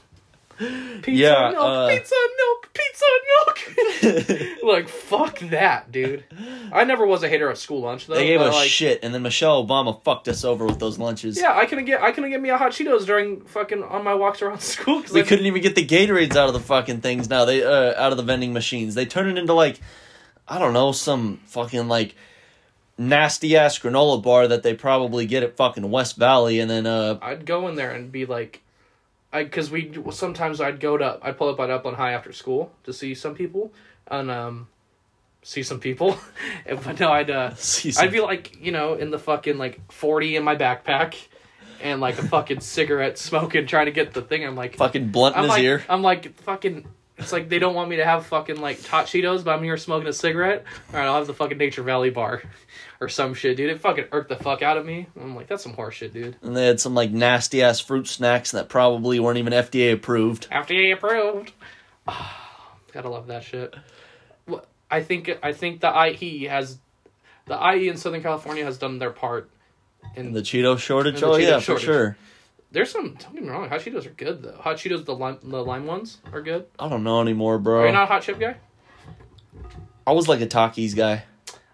Pizza, yeah, milk, pizza milk. Like, fuck that, dude. I never was a hater of school lunch, though. They gave us shit, and then Michelle Obama fucked us over with those lunches. Yeah, I couldn't get me a hot Cheetos during fucking on my walks around school. We couldn't even get the Gatorades out of the fucking things now. They out of the vending machines. They turn it into like, I don't know, some fucking like nasty ass granola bar that they probably get at fucking West Valley, and then I'd go in there and be like. I'd pull up at Upland High after school to see some people, and but no, I'd be like, you know, in the fucking like 40 in my backpack, and like a fucking cigarette smoking, trying to get the thing. I'm like fucking blunt in his ear. I'm like fucking. It's like they don't want me to have fucking like Tot Cheetos, but I'm here smoking a cigarette. All right, I'll have the fucking Nature Valley bar. Or some shit, dude. It fucking irked the fuck out of me. I'm like, that's some horse shit, dude. And they had some, like, nasty-ass fruit snacks that probably weren't even FDA approved. FDA approved. Oh, gotta love that shit. I think the IE in Southern California has done their part. In the Cheeto shortage? Oh, yeah, for sure. There's some, don't get me wrong, hot Cheetos are good, though. Hot Cheetos, the lime ones, are good. I don't know anymore, bro. Are you not a hot chip guy? I was like a Takis guy.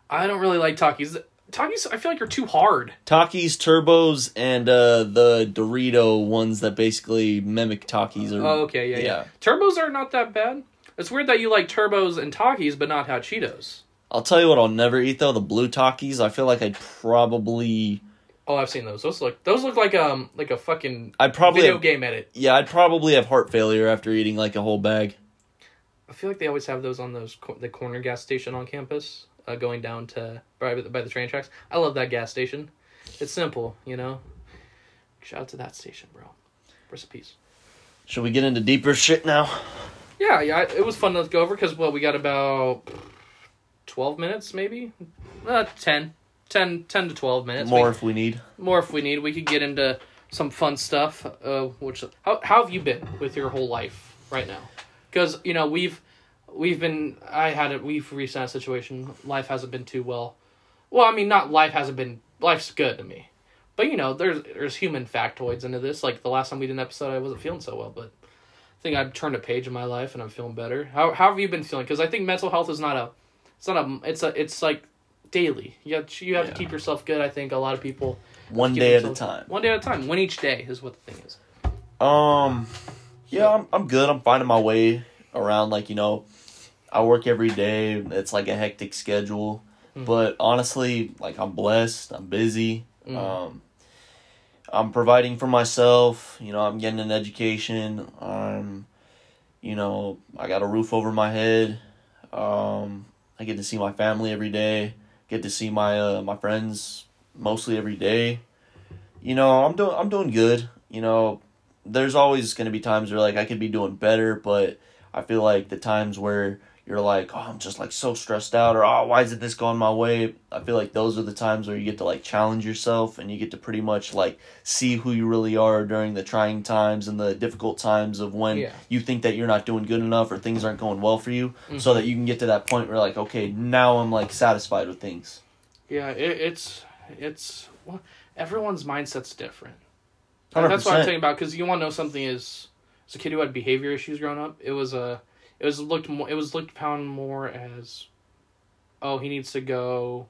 I don't really like Takis. Takis, I feel like, are too hard. Takis, Turbos, and the Dorito ones that basically mimic Takis. Oh, okay, yeah. Turbos are not that bad. It's weird that you like Turbos and Takis, but not Hot Cheetos. I'll tell you what I'll never eat, though, the blue Takis. I feel like I'd probably... Oh, I've seen those. Those look like a fucking video game edit. Yeah, I'd probably have heart failure after eating, like, a whole bag. I feel like they always have those on the corner gas station on campus. Going down to by the train tracks. I love that gas station. It's simple, you know. Shout out to that station, bro. Rest in peace. Should we get into deeper shit now? Yeah. It was fun to go over because we got about 12 minutes, maybe 10 to 12 minutes. More if we need. We could get into some fun stuff. Which how have you been with your whole life right now? Because you know we've reached that situation. Life hasn't been too well. Well, I mean, not life hasn't been, life's good to me. But, you know, there's human factoids into this. Like, the last time we did an episode, I wasn't feeling so well, but I think I've turned a page in my life and I'm feeling better. How have you been feeling? Because I think mental health is it's like daily. You have to keep yourself good. I think a lot of people. One day at a time. One each day is what the thing is. Yeah, I'm good. I'm finding my way around, like, you know, I work every day. It's like a hectic schedule, but honestly, like, I'm blessed. I'm busy. I'm providing for myself. You know, I'm getting an education. You know, I got a roof over my head. I get to see my family every day. Get to see my my friends mostly every day. You know, I'm doing good. You know, there's always going to be times where, like, I could be doing better, but I feel like the times where you're like, oh, I'm just, like, so stressed out, or, oh, why isn't this going my way? I feel like those are the times where you get to, like, challenge yourself, and you get to pretty much, like, see who you really are during the trying times and the difficult times of when you think that you're not doing good enough or things aren't going well for you, so that you can get to that point where, like, okay, now I'm, like, satisfied with things. Yeah, it's well, everyone's mindset's different. 100%. That's what I'm talking about, because you want to know something is... As a kid who had behavior issues growing up, it was looked upon more as, oh, he needs to go,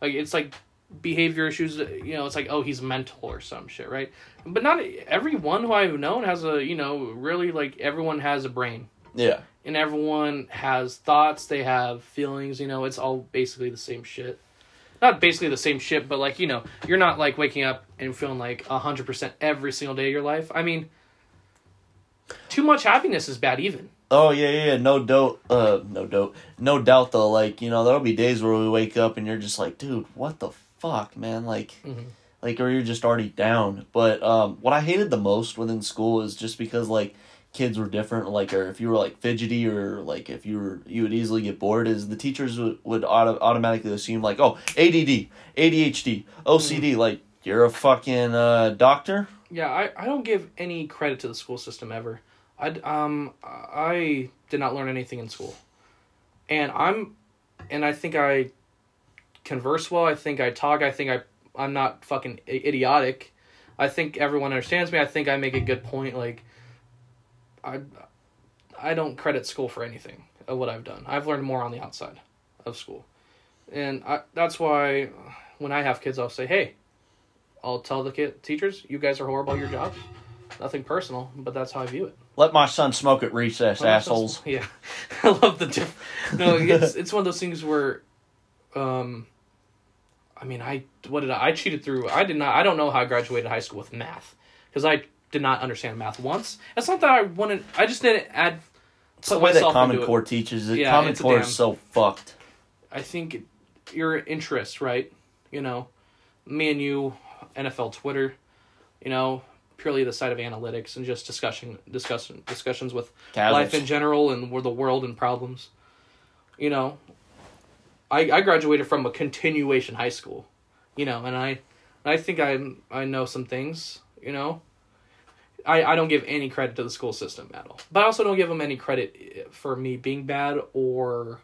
like, it's like behavior issues, you know, it's like, oh, he's mental or some shit, right? But not everyone who I've known has a, you know, really, like, everyone has a brain. Yeah. And everyone has thoughts, they have feelings, you know, it's all basically the same shit. Not basically the same shit, but, like, you know, you're not, like, waking up and feeling like 100% every single day of your life. I mean... Too much happiness is bad, even. Oh, yeah. No doubt, though. Like, you know, there'll be days where we wake up and you're just like, dude, what the fuck, man? Like, or you're just already down. But what I hated the most within school is just because, like, kids were different, like, or if you were, like, fidgety, or, like, if you were, you would easily get bored, is the teachers would automatically assume, like, oh, ADD, ADHD, OCD, like, you're a fucking doctor? Yeah, I don't give any credit to the school system ever. I did not learn anything in school. And I think I converse well, I think I talk, I think I'm not fucking idiotic. I think everyone understands me, I think I make a good point, like, I don't credit school for anything of what I've done. I've learned more on the outside of school. And that's why when I have kids, I'll say, hey, I'll tell the teachers, you guys are horrible at your jobs. Nothing personal, but that's how I view it. Let my son smoke at recess, assholes. Yeah. I love the... No, it's one of those things where... I cheated through... I don't know how I graduated high school with math. Because I did not understand math once. It's not that I wanted... I just didn't add... It's the way that Common Core teaches it. Yeah, Common Core is so fucked. I think your interests, right? You know, me and you, NFL Twitter, you know... purely the side of analytics and just discussions with Cavals. Life in general and the world and problems. You know, I graduated from a continuation high school, you know, and I think I know some things, you know. I don't give any credit to the school system at all. But I also don't give them any credit for me being bad or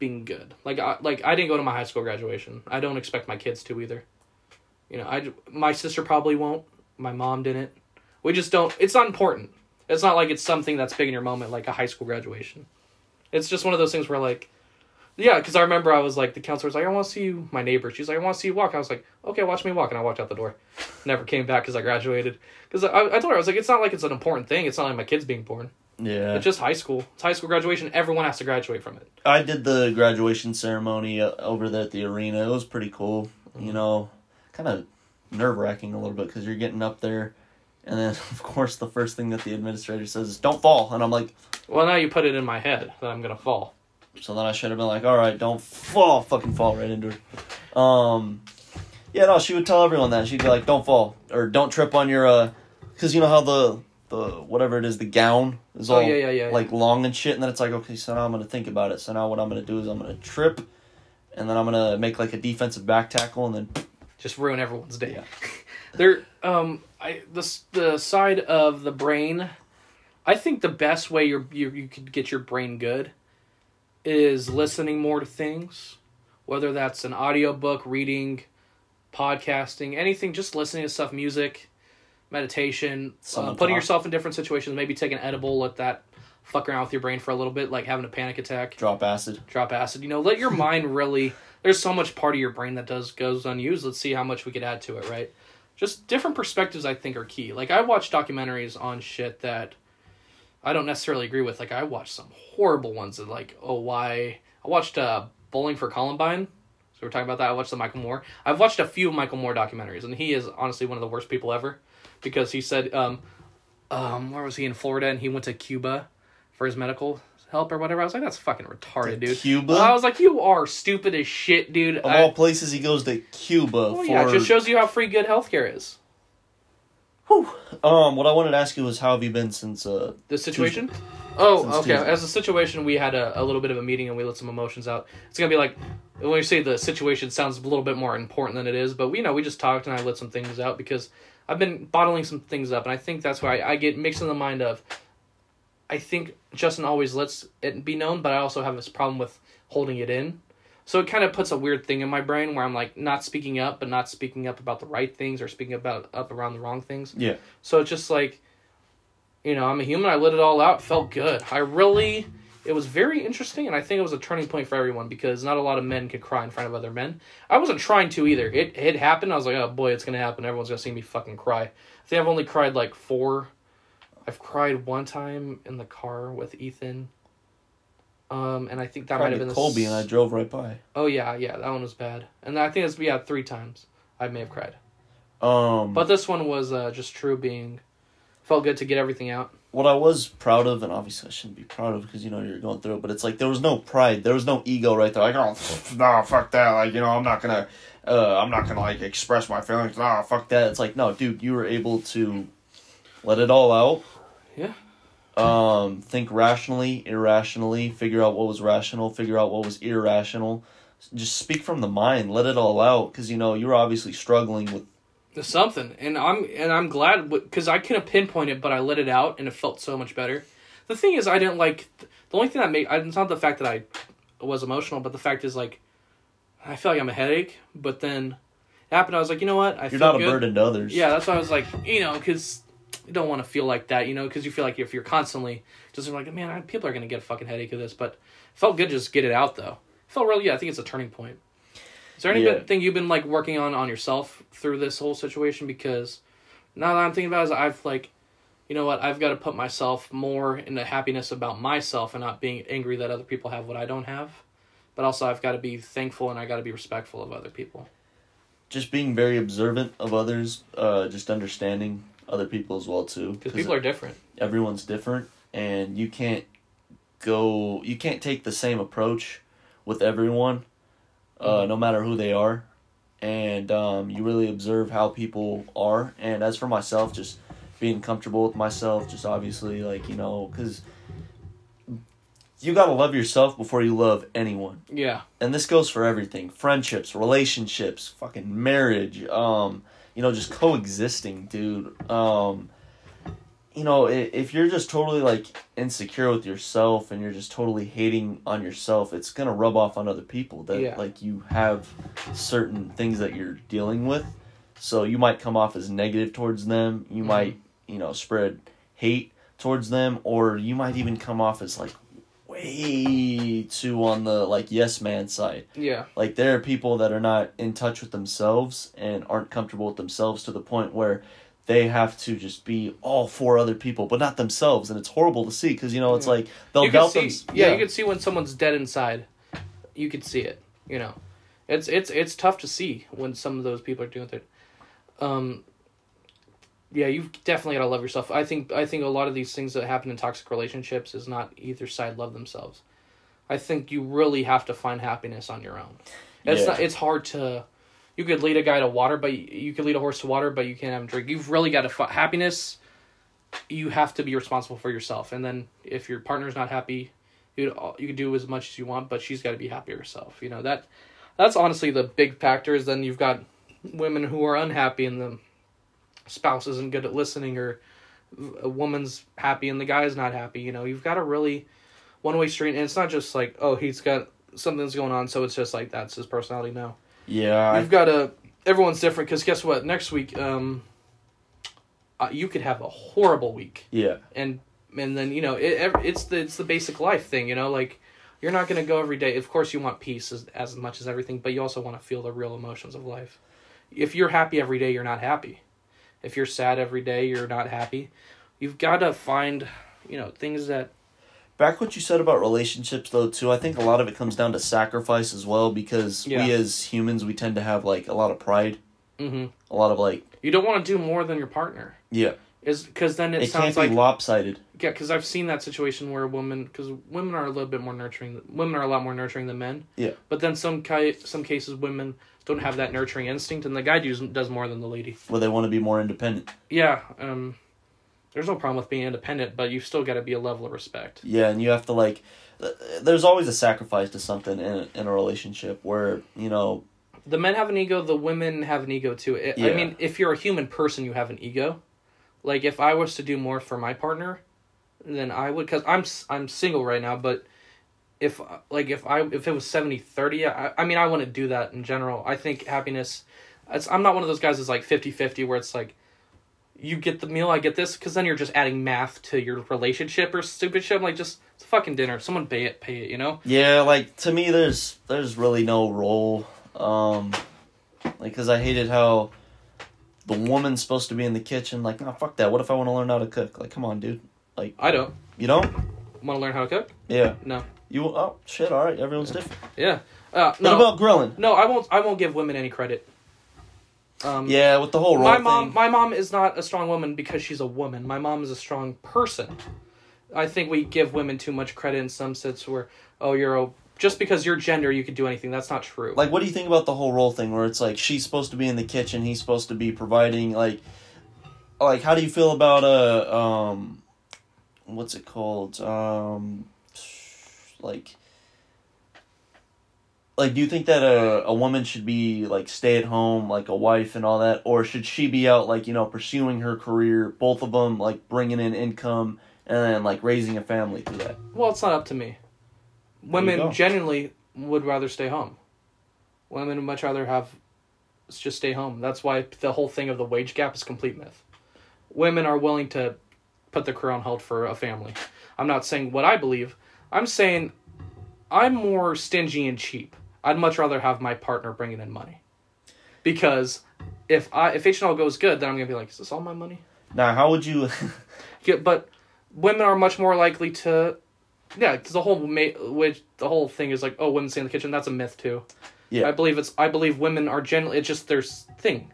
being good. Like I didn't go to my high school graduation. I don't expect my kids to either. You know, my sister probably won't. My mom didn't. We just don't... It's not important. It's not like it's something that's big in your moment, like a high school graduation. It's just one of those things where, like... Yeah, because I remember I was like... The counselor was like, I want to see you... My neighbor, she's like, I want to see you walk. I was like, okay, watch me walk. And I walked out the door. Never came back because I graduated. Because I told her, I was like, it's not like it's an important thing. It's not like my kid's being born. Yeah. It's just high school. It's high school graduation. Everyone has to graduate from it. I did the graduation ceremony over there at the arena. It was pretty cool. Mm-hmm. You know, kind of... nerve-wracking a little bit because you're getting up there, and then of course the first thing that the administrator says is don't fall, and I'm like, well, now you put it in my head that I'm gonna fall, so then I should have been like, all right, don't fall, fucking fall right into her. She would tell everyone that. She'd be like, don't fall or don't trip on your because you know how the whatever it is, the gown is all long and shit, and then it's like, okay, so now I'm gonna think about it, so now what I'm gonna do is I'm gonna trip, and then I'm gonna make like a defensive back tackle, and then just ruin everyone's day. Yeah. The side of the brain, I think the best way you could get your brain good is listening more to things, whether that's an audiobook, reading, podcasting, anything, just listening to stuff, music, meditation, putting yourself in different situations, maybe take an edible, let that fuck around with your brain for a little bit, like having a panic attack. Drop acid. You know, let your mind really... There's so much part of your brain that goes unused. Let's see how much we could add to it, right? Just different perspectives, I think, are key. Like, I watch documentaries on shit that I don't necessarily agree with. Like, I watched some horrible ones that, like, oh, why... I watched Bowling for Columbine. So we're talking about that. I watched the Michael Moore. I've watched a few Michael Moore documentaries, and he is honestly one of the worst people ever because he said, where was he, in Florida, and he went to Cuba for his medical help or whatever. I was like, that's fucking retarded, dude. Cuba? I was like, you are stupid as shit, dude. Of all places, he goes to Cuba for... Yeah, it just shows you how free good healthcare is. Whew. What I wanted to ask you was, how have you been since... the situation? Tuesday. Oh, okay. Tuesday. As a situation, we had a little bit of a meeting and we let some emotions out. It's gonna be like... When you say the situation, sounds a little bit more important than it is, but we just talked and I let some things out because I've been bottling some things up, and I think that's why I get mixed in the mind of... I think Justin always lets it be known, but I also have this problem with holding it in. So it kind of puts a weird thing in my brain where I'm like not speaking up, but not speaking up about the right things or speaking up around the wrong things. Yeah. So it's just like, I'm a human. I let it all out. Felt good. It was very interesting. And I think it was a turning point for everyone because not a lot of men could cry in front of other men. I wasn't trying to either. It happened. I was like, oh boy, it's going to happen. Everyone's going to see me fucking cry. I think I've only cried like four. I've cried one time in the car with Ethan, and I think that might have been Colby, and I drove right by. Oh yeah, that one was bad, and I think it's three times I may have cried. But this one was just true being, felt good to get everything out. What I was proud of, and obviously I shouldn't be proud of because you're going through it, but it's like there was no pride, there was no ego right there. Like, oh no, fuck that. Like I'm not gonna like express my feelings. Nah, fuck that. It's like, no, dude, you were able to let it all out. Yeah. Think rationally, irrationally, figure out what was rational, figure out what was irrational. Just speak from the mind, let it all out, because, you know, you're obviously struggling with something, and I'm glad, because I couldn't pinpoint it, but I let it out, and it felt so much better. The thing is, I didn't like, the only thing that made, it's not the fact that I was emotional, but the fact is, like, I feel like I'm a headache, but then it happened, I was like, you know what, I feel good. You're not a burden to others. Yeah, that's why I was like, you know, because you don't want to feel like that, you know, because you feel like if you're constantly just like, man, people are going to get a fucking headache of this, but it felt good to just get it out, though. It felt real, yeah, I think it's a turning point. Is there anything you've been, like, working on yourself through this whole situation? Because now that I'm thinking about it, I've, like, you know what, I've got to put myself more into happiness about myself and not being angry that other people have what I don't have. But also I've got to be thankful and I got to be respectful of other people. Just being very observant of others, just understanding other people as well, too. Because people are different. Everyone's different, and you can't take the same approach with everyone, no matter who they are. And you really observe how people are. And as for myself, just being comfortable with myself, just obviously, like, you know, because you got to love yourself before you love anyone. Yeah. And this goes for everything. Friendships, relationships, fucking marriage, you know, just coexisting, dude. You know, if you're just totally, like, insecure with yourself and you're just totally hating on yourself, it's going to rub off on other people that, like, you have certain things that you're dealing with. So you might come off as negative towards them. You might, you know, spread hate towards them, or you might even come off as, like, way too on the, like, yes man side. Yeah. Like, there are people that are not in touch with themselves and aren't comfortable with themselves to the point where they have to just be all for other people, but not themselves. And it's horrible to see, because, you know, it's like they'll doubt them. Yeah, you can see when someone's dead inside. You can see it, you know. It's tough to see when some of those people are doing it. Yeah, you've definitely got to love yourself. I think a lot of these things that happen in toxic relationships is not either side love themselves. I think you really have to find happiness on your own. It's hard to... You could lead a guy to water, but you could lead a horse to water, but you can't have him drink. You've really got to happiness. You have to be responsible for yourself, and then if your partner's not happy, you can do as much as you want, but she's got to be happy herself. You know, that's honestly the big factor. Is then you've got women who are unhappy, and the spouse isn't good at listening, or a woman's happy and the guy's not happy. You know, you've got to really one-way street, and it's not just like, oh, he's got something's going on, so it's just like that's his personality now. Yeah. You've got to... Everyone's different, because guess what? Next week, you could have a horrible week. Yeah. And then, you know, it's the basic life thing, you know? Like, you're not going to go every day. Of course, you want peace as much as everything, but you also want to feel the real emotions of life. If you're happy every day, you're not happy. If you're sad every day, you're not happy. You've got to find, you know, things that... Back what you said about relationships, though, too, I think a lot of it comes down to sacrifice as well, because we as humans, we tend to have, like, a lot of pride. Mm-hmm. A lot of, like... You don't want to do more than your partner. Yeah. Because then it sounds like... It can't be lopsided. Yeah, because I've seen that situation where because women are a little bit more nurturing... Women are a lot more nurturing than men. Yeah. But then some cases, women don't have that nurturing instinct, and the guy does more than the lady. Well, they want to be more independent. Yeah, there's no problem with being independent, but you've still got to be a level of respect. Yeah, and you have to, like... There's always a sacrifice to something in a relationship where, you know... The men have an ego, the women have an ego, too. I mean, if you're a human person, you have an ego. Like, if I was to do more for my partner, then I would... Because I'm single right now, but if it was 70-30, I mean, I wouldn't do that in general. I think happiness... I'm not one of those guys that's, like, 50-50, where it's, like... You get the meal, I get this, because then you're just adding math to your relationship or stupid shit. I'm like, just it's a fucking dinner. Someone pay it, you know? Yeah, like, to me, there's really no role. Like, because I hated how the woman's supposed to be in the kitchen. Like, nah, fuck that. What if I want to learn how to cook? Like, come on, dude. Like, I don't. You don't? Want to learn how to cook? Yeah. No. You? Oh, shit, all right. Everyone's different. Yeah. No. What about grilling? No, I won't give women any credit. Yeah, with the whole role thing. My mom is not a strong woman because she's a woman. My mom is a strong person. I think we give women too much credit in some sense where, oh, just because you're gender, you could do anything. That's not true. Like, what do you think about the whole role thing where it's like, she's supposed to be in the kitchen, he's supposed to be providing, like, how do you feel about, what's it called? Like, do you think that a woman should be, like, stay at home, like, a wife and all that? Or should she be out, like, you know, pursuing her career, both of them, like, bringing in income and then, like, raising a family through that? Well, it's not up to me. Women generally would rather stay home. Women would much rather just stay home. That's why the whole thing of the wage gap is a complete myth. Women are willing to put their career on hold for a family. I'm not saying what I believe. I'm saying I'm more stingy and cheap. I'd much rather have my partner bringing in money, because if H&L goes good, then I'm gonna be like, is this all my money? Now, how would you? Yeah, but women are much more likely to, because the whole thing is like, oh, women stay in the kitchen. That's a myth too. Yeah, I believe women are generally. It's just their thing.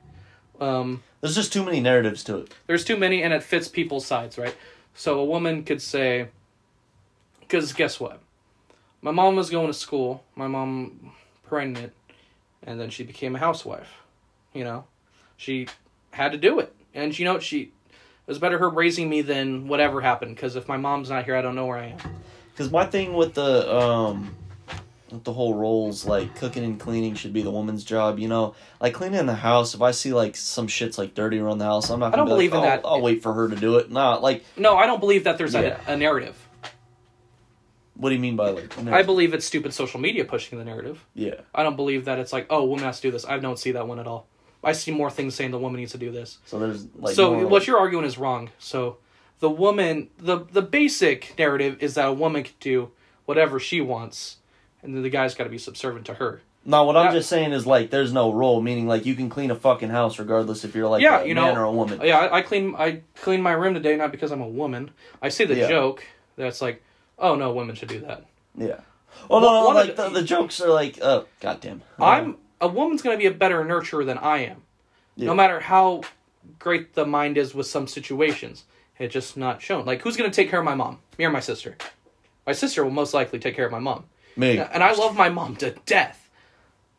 There's just too many narratives to it. There's too many, and it fits people's sides, right? So a woman could say, because guess what? My mom was going to school. My mom pregnant, and then she became a housewife. You know, she had to do it, and you know it was better her raising me than whatever happened. Because if my mom's not here, I don't know where I am. Because my thing with the whole roles, like cooking and cleaning, should be the woman's job. You know, like cleaning the house. If I see like some shit's like dirty around the house, I don't believe in that. I'll wait for her to do it. I don't believe that there's a narrative. What do you mean by, like... No. I believe it's stupid social media pushing the narrative. Yeah. I don't believe that it's like, oh, woman has to do this. I don't see that one at all. I see more things saying the woman needs to do this. So there's, like... So what you're arguing is wrong. So the woman... The basic narrative is that a woman can do whatever she wants, and then the guy's got to be subservient to her. No, I'm just saying is, like, there's no role, meaning, like, you can clean a fucking house regardless if you're, like, a man or a woman. Yeah, I cleaned my room today, not because I'm a woman. I see the joke that's, like... Oh, no, women should do that. Yeah. Well, no, like, the jokes are like, oh, goddamn. A woman's going to be a better nurturer than I am. Yeah. No matter how great the mind is with some situations. It's just not shown. Like, who's going to take care of my mom? Me or my sister? My sister will most likely take care of my mom. Me. And I love my mom to death.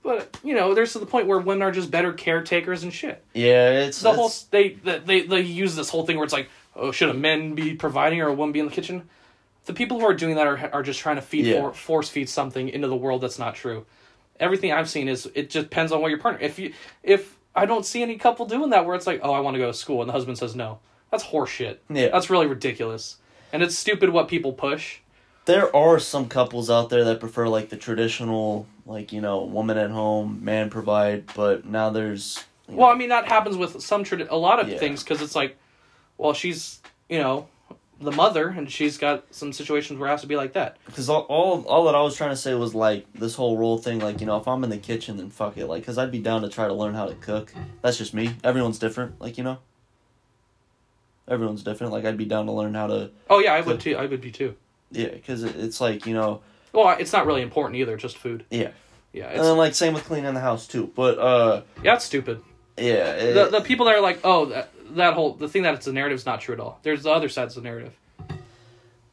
But, you know, there's to the point where women are just better caretakers and shit. Yeah, it's... They use this whole thing where it's like, oh, should a man be providing or a woman be in the kitchen? The people who are doing that are just trying to force feed something into the world that's not true. Everything I've seen is it just depends on what your partner. If I don't see any couple doing that where it's like, oh, I want to go to school, and the husband says no, that's horseshit. Yeah, that's really ridiculous, and it's stupid what people push. There are some couples out there that prefer like the traditional, like you know, woman at home, man provide. But now there's I mean that happens with a lot of things because it's like, well, she's the mother, and she's got some situations where it has to be like that. Because all that I was trying to say was, like, this whole role thing, like, you know, if I'm in the kitchen, then fuck it. Like, because I'd be down to try to learn how to cook. That's just me. Everyone's different, like, you know? Everyone's different. Like, I'd be down to learn how to... Oh, yeah, I would, too. I would be, too. Yeah, because it's like, you know... Well, it's not really important, either, just food. Yeah. Yeah. And then, like, same with cleaning the house, too, but... Yeah, it's stupid. Yeah. The people that are like, oh... The thing that it's a narrative is not true at all. There's the other side of the narrative.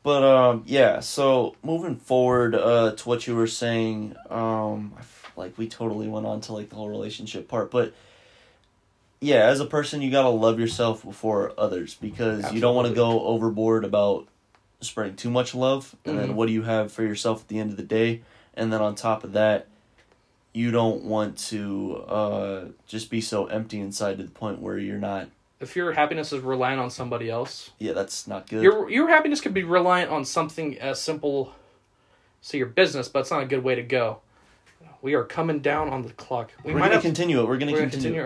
But, so moving forward to what you were saying, we totally went on to, like, the whole relationship part. But, yeah, as a person, you got to love yourself before others because Absolutely. You don't want to go overboard about spreading too much love. And then what do you have for yourself at the end of the day? And then on top of that, you don't want to just be so empty inside to the point where you're not... If your happiness is reliant on somebody else... Yeah, that's not good. Your happiness could be reliant on something as simple... So your business, but it's not a good way to go. We are coming down on the clock. We're going to continue it. All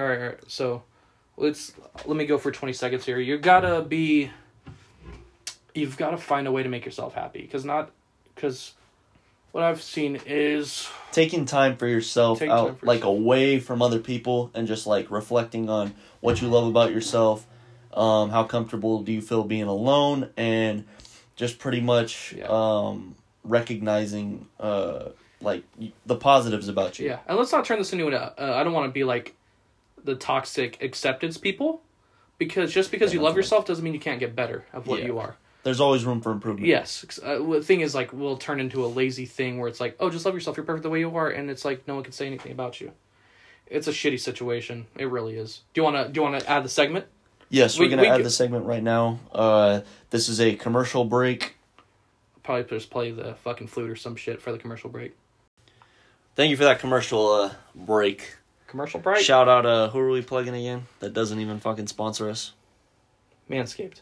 right. So, let me go for 20 seconds here. You've got to find a way to make yourself happy. Because what I've seen is... Taking time for yourself out, like, away from other people and just, like, reflecting on what you love about yourself, how comfortable do you feel being alone, and just pretty much recognizing, the positives about you. Yeah, and let's not turn this into I don't want to be, like, the toxic acceptance people, because just because you love yourself doesn't mean you can't get better at what you are. There's always room for improvement. Yes. The thing is, like, we'll turn into a lazy thing where it's like, oh, just love yourself. You're perfect the way you are. And it's like, no one can say anything about you. It's a shitty situation. It really is. Do you want to add the segment? Yes, we're going to add the segment right now. This is a commercial break. Probably just play the fucking flute or some shit for the commercial break. Thank you for that commercial break. Commercial break? Shout out, who are we plugging again? That doesn't even fucking sponsor us. Manscaped.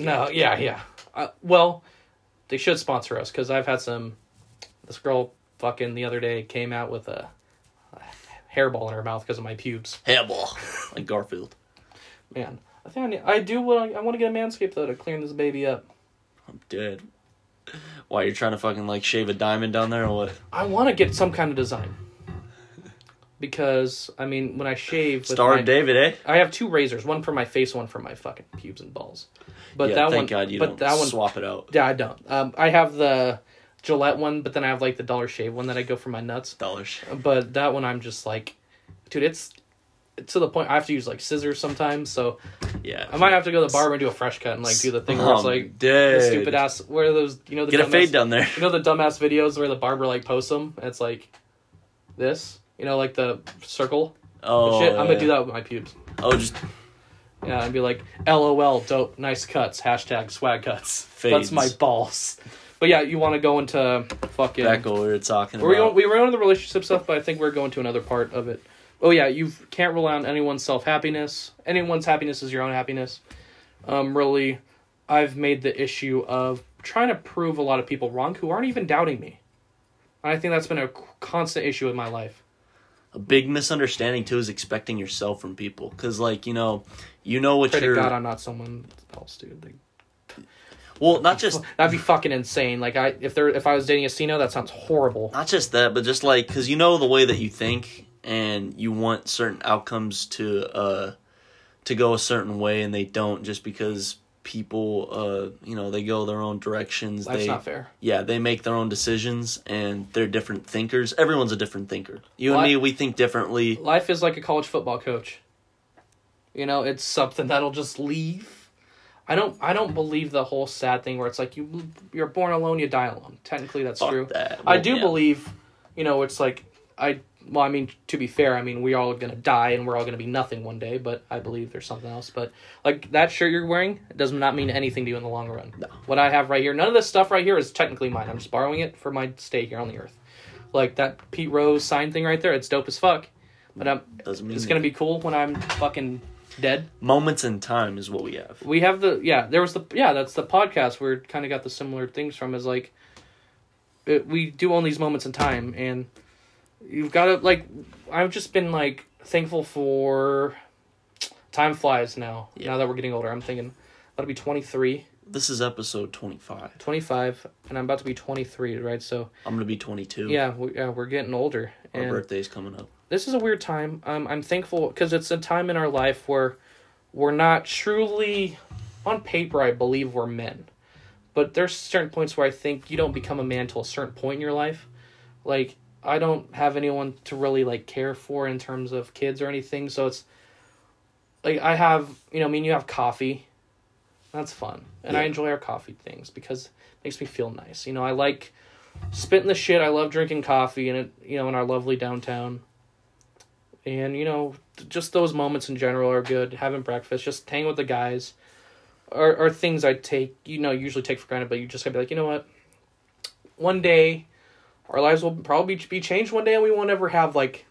No, yeah. Well, they should sponsor us, because I've had some... This girl fucking the other day came out with a hairball in her mouth because of my pubes. Hairball. Like Garfield. Man, I think I want to get a Manscaped, though, to clean this baby up. I'm dead. Why, you're trying to fucking, like, shave a diamond down there or what? I want to get some kind of design. Because, I mean, when I shave... David, eh? I have two razors. One for my face, one for my fucking pubes and balls. But yeah, thank God you don't swap it out. Yeah, I don't. I have the Gillette one, but then I have, like, the Dollar Shave one that I go for my nuts. Dollar Shave. But that one I'm just like... Dude, it's... to the point I have to use like scissors sometimes, so yeah, I might have to go to the barber and do a fresh cut and like do the thing where it's like the stupid ass where those get a fade down there. You know the dumbass videos where the barber like posts them and it's like this, like the circle. Oh shit, yeah. I'm gonna do that with my pubes. Oh, just yeah, I'd be like, LOL, dope, nice cuts, hashtag swag cuts. Fades. That's my balls. But yeah, you want to go into fucking back what we were talking about. We were into the relationship stuff, but I think we're going to another part of it. Oh, yeah, you can't rely on anyone's self-happiness. Anyone's happiness is your own happiness. Really, I've made the issue of trying to prove a lot of people wrong who aren't even doubting me. And I think that's been a constant issue in my life. A big misunderstanding, too, is expecting yourself from people. Because, like, you know what you're... Pray to God I'm not someone else, dude. Well, not just... That'd be fucking insane. Like, if I was dating a Cino, that sounds horrible. Not just that, but just, like, because you know the way that you think... and you want certain outcomes to go a certain way, and they don't just because people, they go their own directions. That's not fair. Yeah, they make their own decisions, and they're different thinkers. Everyone's a different thinker. You and me, we think differently. Life is like a college football coach. It's something that'll just leave. I don't believe the whole sad thing where it's like you're born alone, you die alone. Technically, that's true. That. Well, I do believe, it's like... Well, I mean, to be fair, I mean, we're all going to die and we're all going to be nothing one day, but I believe there's something else. But, like, that shirt you're wearing does not mean anything to you in the long run. No. What I have right here, none of this stuff right here is technically mine. I'm just borrowing it for my stay here on the earth. Like, that Pete Rose sign thing right there, it's dope as fuck. But it's going to be cool when I'm fucking dead. Moments in time is what we have. We have that's the podcast where kind of got the similar things from is, like, we do own these moments in time, and... You've got to, like, I've just been, like, thankful for time flies now. Yeah. Now that we're getting older, I'm thinking, that'll be 23. This is episode 25. 25, and I'm about to be 23, right? So I'm going to be 22. Yeah, we're getting older. Our birthday's coming up. This is a weird time. I'm thankful because it's a time in our life where we're not truly, on paper, I believe we're men. But there's certain points where I think you don't become a man till a certain point in your life. Like... I don't have anyone to really, like, care for in terms of kids or anything, so it's, like, I have, me and you have coffee. That's fun. And yeah. I enjoy our coffee things because it makes me feel nice. I like spitting the shit. I love drinking coffee and it, in our lovely downtown. And, just those moments in general are good. Having breakfast, just hanging with the guys are things I take, usually take for granted, but you just gotta be like, you know what? One day... Our lives will probably be changed one day, and we won't ever have, like,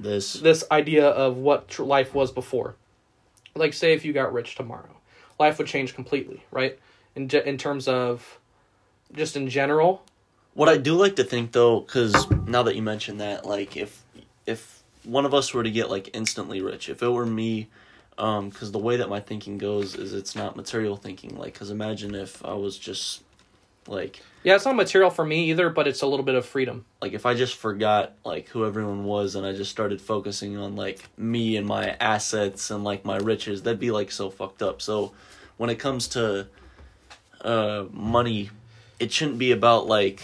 this idea of what life was before. Like, say if you got rich tomorrow. Life would change completely, right? In terms of just in general. What I do like to think, though, because now that you mention that, like, if one of us were to get, like, instantly rich, if it were me, because the way that my thinking goes is it's not material thinking. Like, because imagine if I was just... Like, yeah, it's not material for me either, but it's a little bit of freedom. Like, if I just forgot, like, who everyone was and I just started focusing on, like, me and my assets and, like, my riches, that'd be, like, so fucked up. So when it comes to money, it shouldn't be about, like,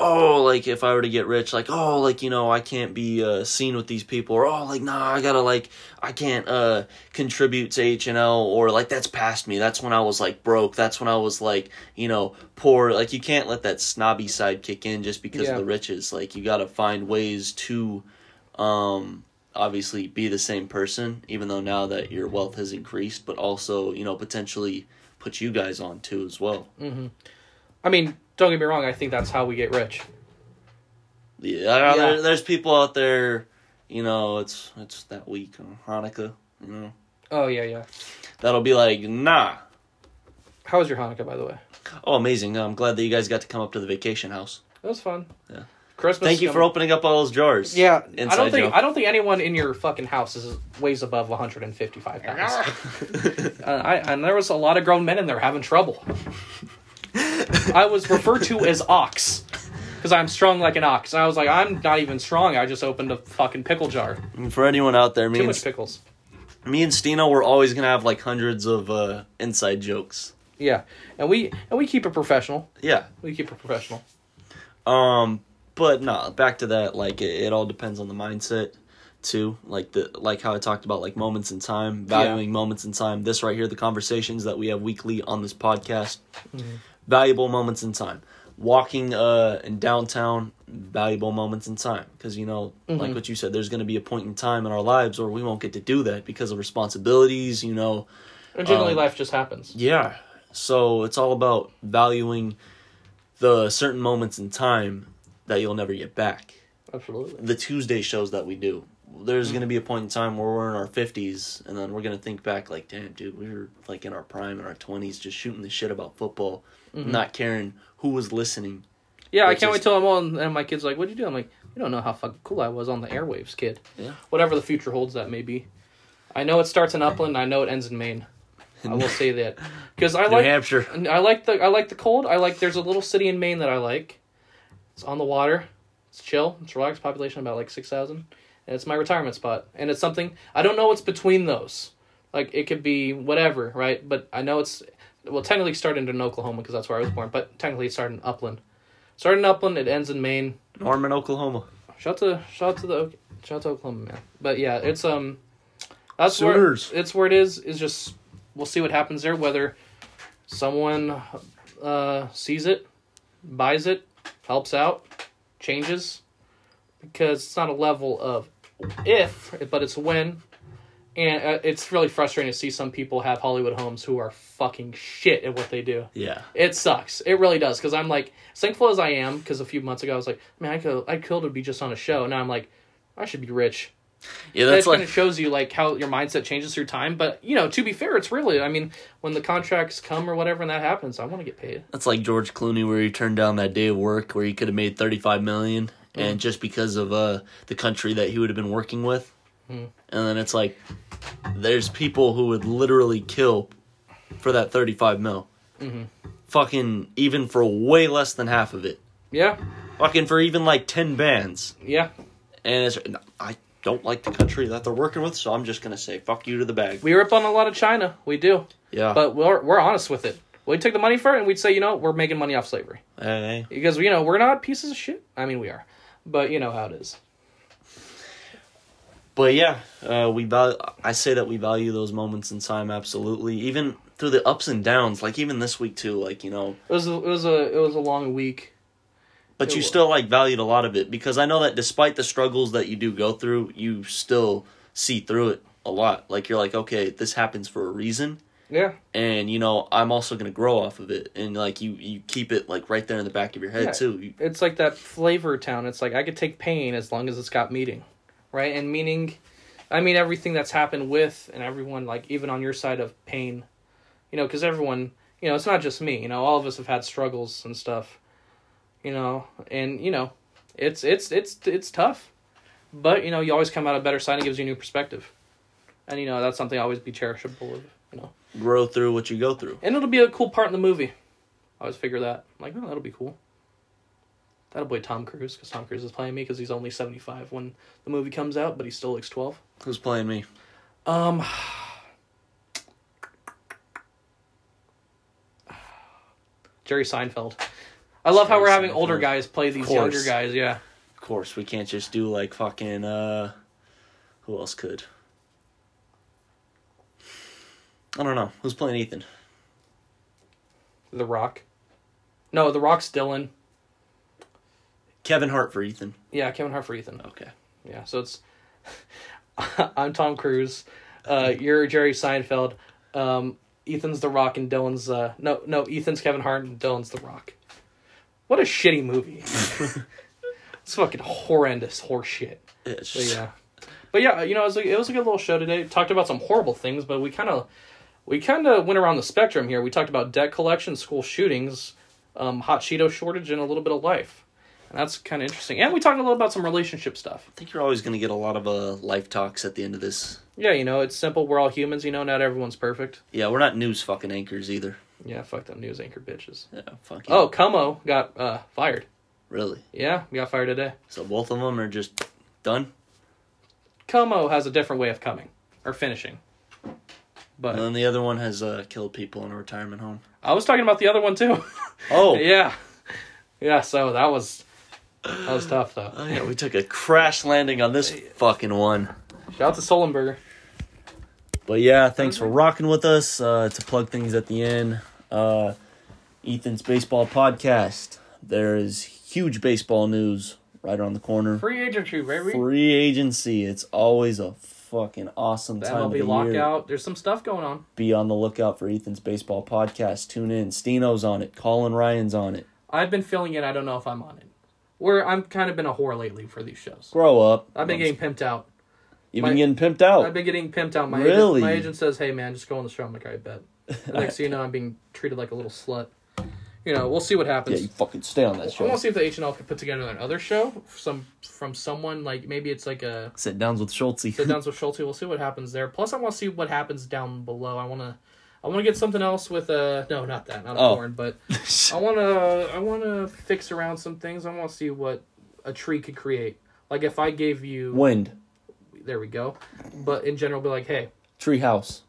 oh, like, if I were to get rich, like, oh, like, I can't be seen with these people, or, oh, like, nah, I gotta, like, I can't contribute to H&L, or, like, that's past me, that's when I was, like, broke, that's when I was, like, poor, like, you can't let that snobby side kick in just because of the riches, like, you gotta find ways to obviously be the same person, even though now that your wealth has increased, but also, you know, potentially put you guys on too as well. Mm-hmm. I mean, don't get me wrong, I think that's how we get rich. Yeah. There's people out there, you know, it's that week on Hanukkah, you know. Oh, yeah, yeah. That'll be like, nah. How was your Hanukkah, by the way? Oh, amazing. I'm glad that you guys got to come up to the vacation house. It was fun. Yeah. Christmas. Thank you for opening up all those jars. Yeah, I don't think anyone in your fucking house weighs above 155 pounds. And there was a lot of grown men in there having trouble. I was referred to as ox because I'm strong like an ox, and I was like, I'm not even strong. I just opened a fucking pickle jar. And for anyone out there, too much pickles. Me and Stino were always gonna have like hundreds of inside jokes. Yeah, and we keep it professional. Yeah, we keep it professional. But no, back to that, like, it all depends on the mindset, too. Like how I talked about, like, moments in time, valuing moments in time. This right here, the conversations that we have weekly on this podcast, valuable moments in time. Walking in downtown, valuable moments in time. Because, you know, like what you said, there's going to be a point in time in our lives where we won't get to do that because of responsibilities, you know. And generally life just happens. Yeah. So it's all about valuing the certain moments in time that you'll never get back. Absolutely. The Tuesday shows that we do. There's going to be a point in time where we're in our 50s, and then we're going to think back like, damn, dude, we were like in our prime, in our 20s, just shooting the shit about football, not caring who was listening. Yeah, I can't wait till I'm on, and my kid's like, what'd you do? I'm like, you don't know how fucking cool I was on the airwaves, kid. Yeah. Whatever the future holds that may be. I know it starts in Upland, I know it ends in Maine. I will say that. Because I like New Hampshire. I like the cold. There's a little city in Maine that I like. It's on the water. It's chill. It's relaxed. Population about like 6,000. And it's my retirement spot. And it's something... I don't know what's between those. Like, it could be whatever, right? But I know it's... Well, technically it started in Oklahoma because that's where I was born. But technically it started in Upland. Started in Upland. It ends in Maine. Norman, Oklahoma. Shout out to Oklahoma, man. But yeah, it's... That's Sooners. It's where it is. It's just... We'll see what happens there. Whether someone sees it, buys it, helps out, changes, because it's not a level of if, but it's when. And it's really frustrating to see some people have Hollywood homes who are fucking shit at what they do. Yeah. It sucks. It really does. Because I'm like, as thankful as I am, because a few months ago I was like, man, I'd kill to be just on a show. Now I'm like, I should be rich. Yeah, that's like, kind of shows you like how your mindset changes through time. But you know, to be fair, it's really, I mean, when the contracts come or whatever and that happens, I want to get paid. That's like George Clooney, where he turned down that day of work where he could have made $35 million, and just because of the country that he would have been working with. And then it's like, there's people who would literally kill for that $35 mil, fucking even for way less than half of it. Yeah, fucking for even like 10 bands. Yeah, and it's I don't like the country that they're working with, so I'm just going to say, fuck you to the bag. We rip on a lot of China. We do. Yeah. But we're honest with it. We'd take the money for it, and we'd say, you know, we're making money off slavery. Hey. Because, you know, we're not pieces of shit. I mean, we are. But you know how it is. But, yeah, we value those moments in time, absolutely. Even through the ups and downs, like even this week, too, like, you know. It was a long week. But you still, like, valued a lot of it, because I know that despite the struggles that you do go through, you still see through it a lot. Like, you're like, okay, this happens for a reason. Yeah. And, you know, I'm also going to grow off of it. And, like, you keep it, like, right there in the back of your head, too. It's like that Flavor Town. It's like, I could take pain as long as it's got meaning, right? And meaning, I mean, everything that's happened with, and everyone, like, even on your side of pain, you know, because everyone, you know, it's not just me. You know, all of us have had struggles and stuff. You know, and, you know, it's tough, but, you know, you always come out a better side. And it gives you a new perspective. And, you know, that's something I always be cherishable of, you know, grow through what you go through. And it'll be a cool part in the movie. I always figure that. I'm like, oh, that'll be cool. That'll be Tom Cruise, because Tom Cruise is playing me, because he's only 75 when the movie comes out, but he still looks 12. Who's playing me? Jerry Seinfeld. I love how we're having older guys play these younger guys, yeah. Of course, we can't just do, like, fucking, who else could? I don't know. Who's playing Ethan? The Rock. No, The Rock's Dylan. Kevin Hart for Ethan. Yeah, Kevin Hart for Ethan. Okay. Yeah, so it's... I'm Tom Cruise. You're Jerry Seinfeld. Ethan's The Rock and Dylan's... No, Ethan's Kevin Hart and Dylan's The Rock. What a shitty movie. It's fucking horrendous horse shit. Ish. But yeah, you know, it was a good little show today. Talked about some horrible things, but we kind of went around the spectrum here. We talked about debt collection, school shootings, hot Cheeto shortage, and a little bit of life. And that's kind of interesting. And we talked a little about some relationship stuff. I think you're always going to get a lot of life talks at the end of this. Yeah, you know, it's simple. We're all humans. You know, not everyone's perfect. Yeah, we're not news fucking anchors either. Yeah, fuck them news anchor bitches. Yeah, fuck you. Oh, Como got fired. Really? Yeah, we got fired today. So both of them are just done? Como has a different way of coming. Or finishing. But and then the other one has killed people in a retirement home. I was talking about the other one, too. Oh. Yeah. Yeah, so that was tough, though. Oh, yeah, we took a crash landing on this fucking one. Shout out to Sullenberger. But, yeah, thanks for rocking with us. To plug things at the end, Ethan's Baseball Podcast. There is huge baseball news right around the corner. Free agency, baby. Free agency. It's always a fucking awesome time of the year. MLB lockout. There's some stuff going on. Be on the lookout for Ethan's Baseball Podcast. Tune in. Stino's on it. Colin Ryan's on it. I've been feeling it. I don't know if I'm on it. I'm kind of been a whore lately for these shows. Grow up. I've been getting pimped out. You've been getting pimped out? I've been getting pimped out. Really? My agent says, hey, man, just go on the show. I'm like, all right, bet. Next thing you know, I'm being treated like a little slut. You know, we'll see what happens. Yeah, you fucking stay on that show. I want to see if the H&L could put together another show from someone, like, maybe it's like a... Sit-downs with Schultz. We'll see what happens there. Plus, I want to see what happens down below. I want to get something else with no, not that. Not a porn, but... I want to fix around some things. I want to see what a tree could create. Like, if I gave you... Wind. There we go. But in general, be like, hey... Treehouse.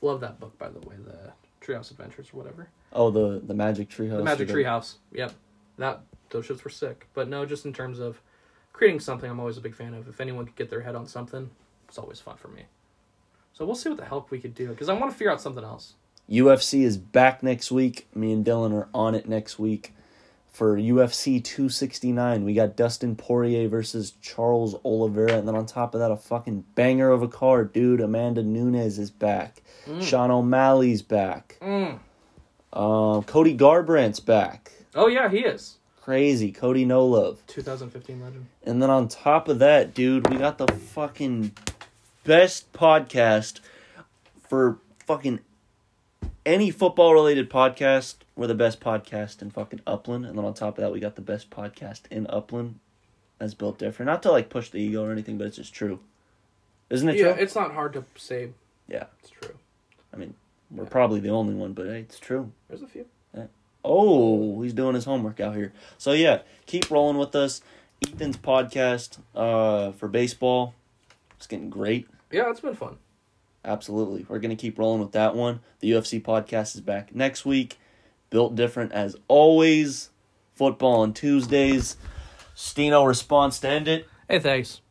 Love that book, by the way. The Treehouse Adventures or whatever. Oh, the Magic Treehouse. The Magic Treehouse. Yep. Those shits were sick. But no, just in terms of creating something, I'm always a big fan of. If anyone could get their head on something, it's always fun for me. So we'll see what the help we could do, because I want to figure out something else. UFC is back next week. Me and Dylan are on it next week. For UFC 269, we got Dustin Poirier versus Charles Oliveira. And then on top of that, a fucking banger of a card, dude. Amanda Nunes is back. Sean O'Malley's back. Cody Garbrandt's back. Oh, yeah, he is. Crazy. Cody No Love. 2015 legend. And then on top of that, dude, we got the fucking best podcast for fucking any football-related podcast. We're the best podcast in fucking Upland. And then on top of that, we got the best podcast in Upland as built different. Not to, like, push the ego or anything, but it's just true. Isn't it true? Yeah, it's not hard to say. Yeah. It's true. I mean... We're probably the only one, but hey, it's true. There's a few. Yeah. Oh, he's doing his homework out here. So, yeah, keep rolling with us. Ethan's podcast for baseball. It's getting great. Yeah, it's been fun. Absolutely. We're going to keep rolling with that one. The UFC podcast is back next week. Built different as always. Football on Tuesdays. Stino response to end it. Hey, thanks.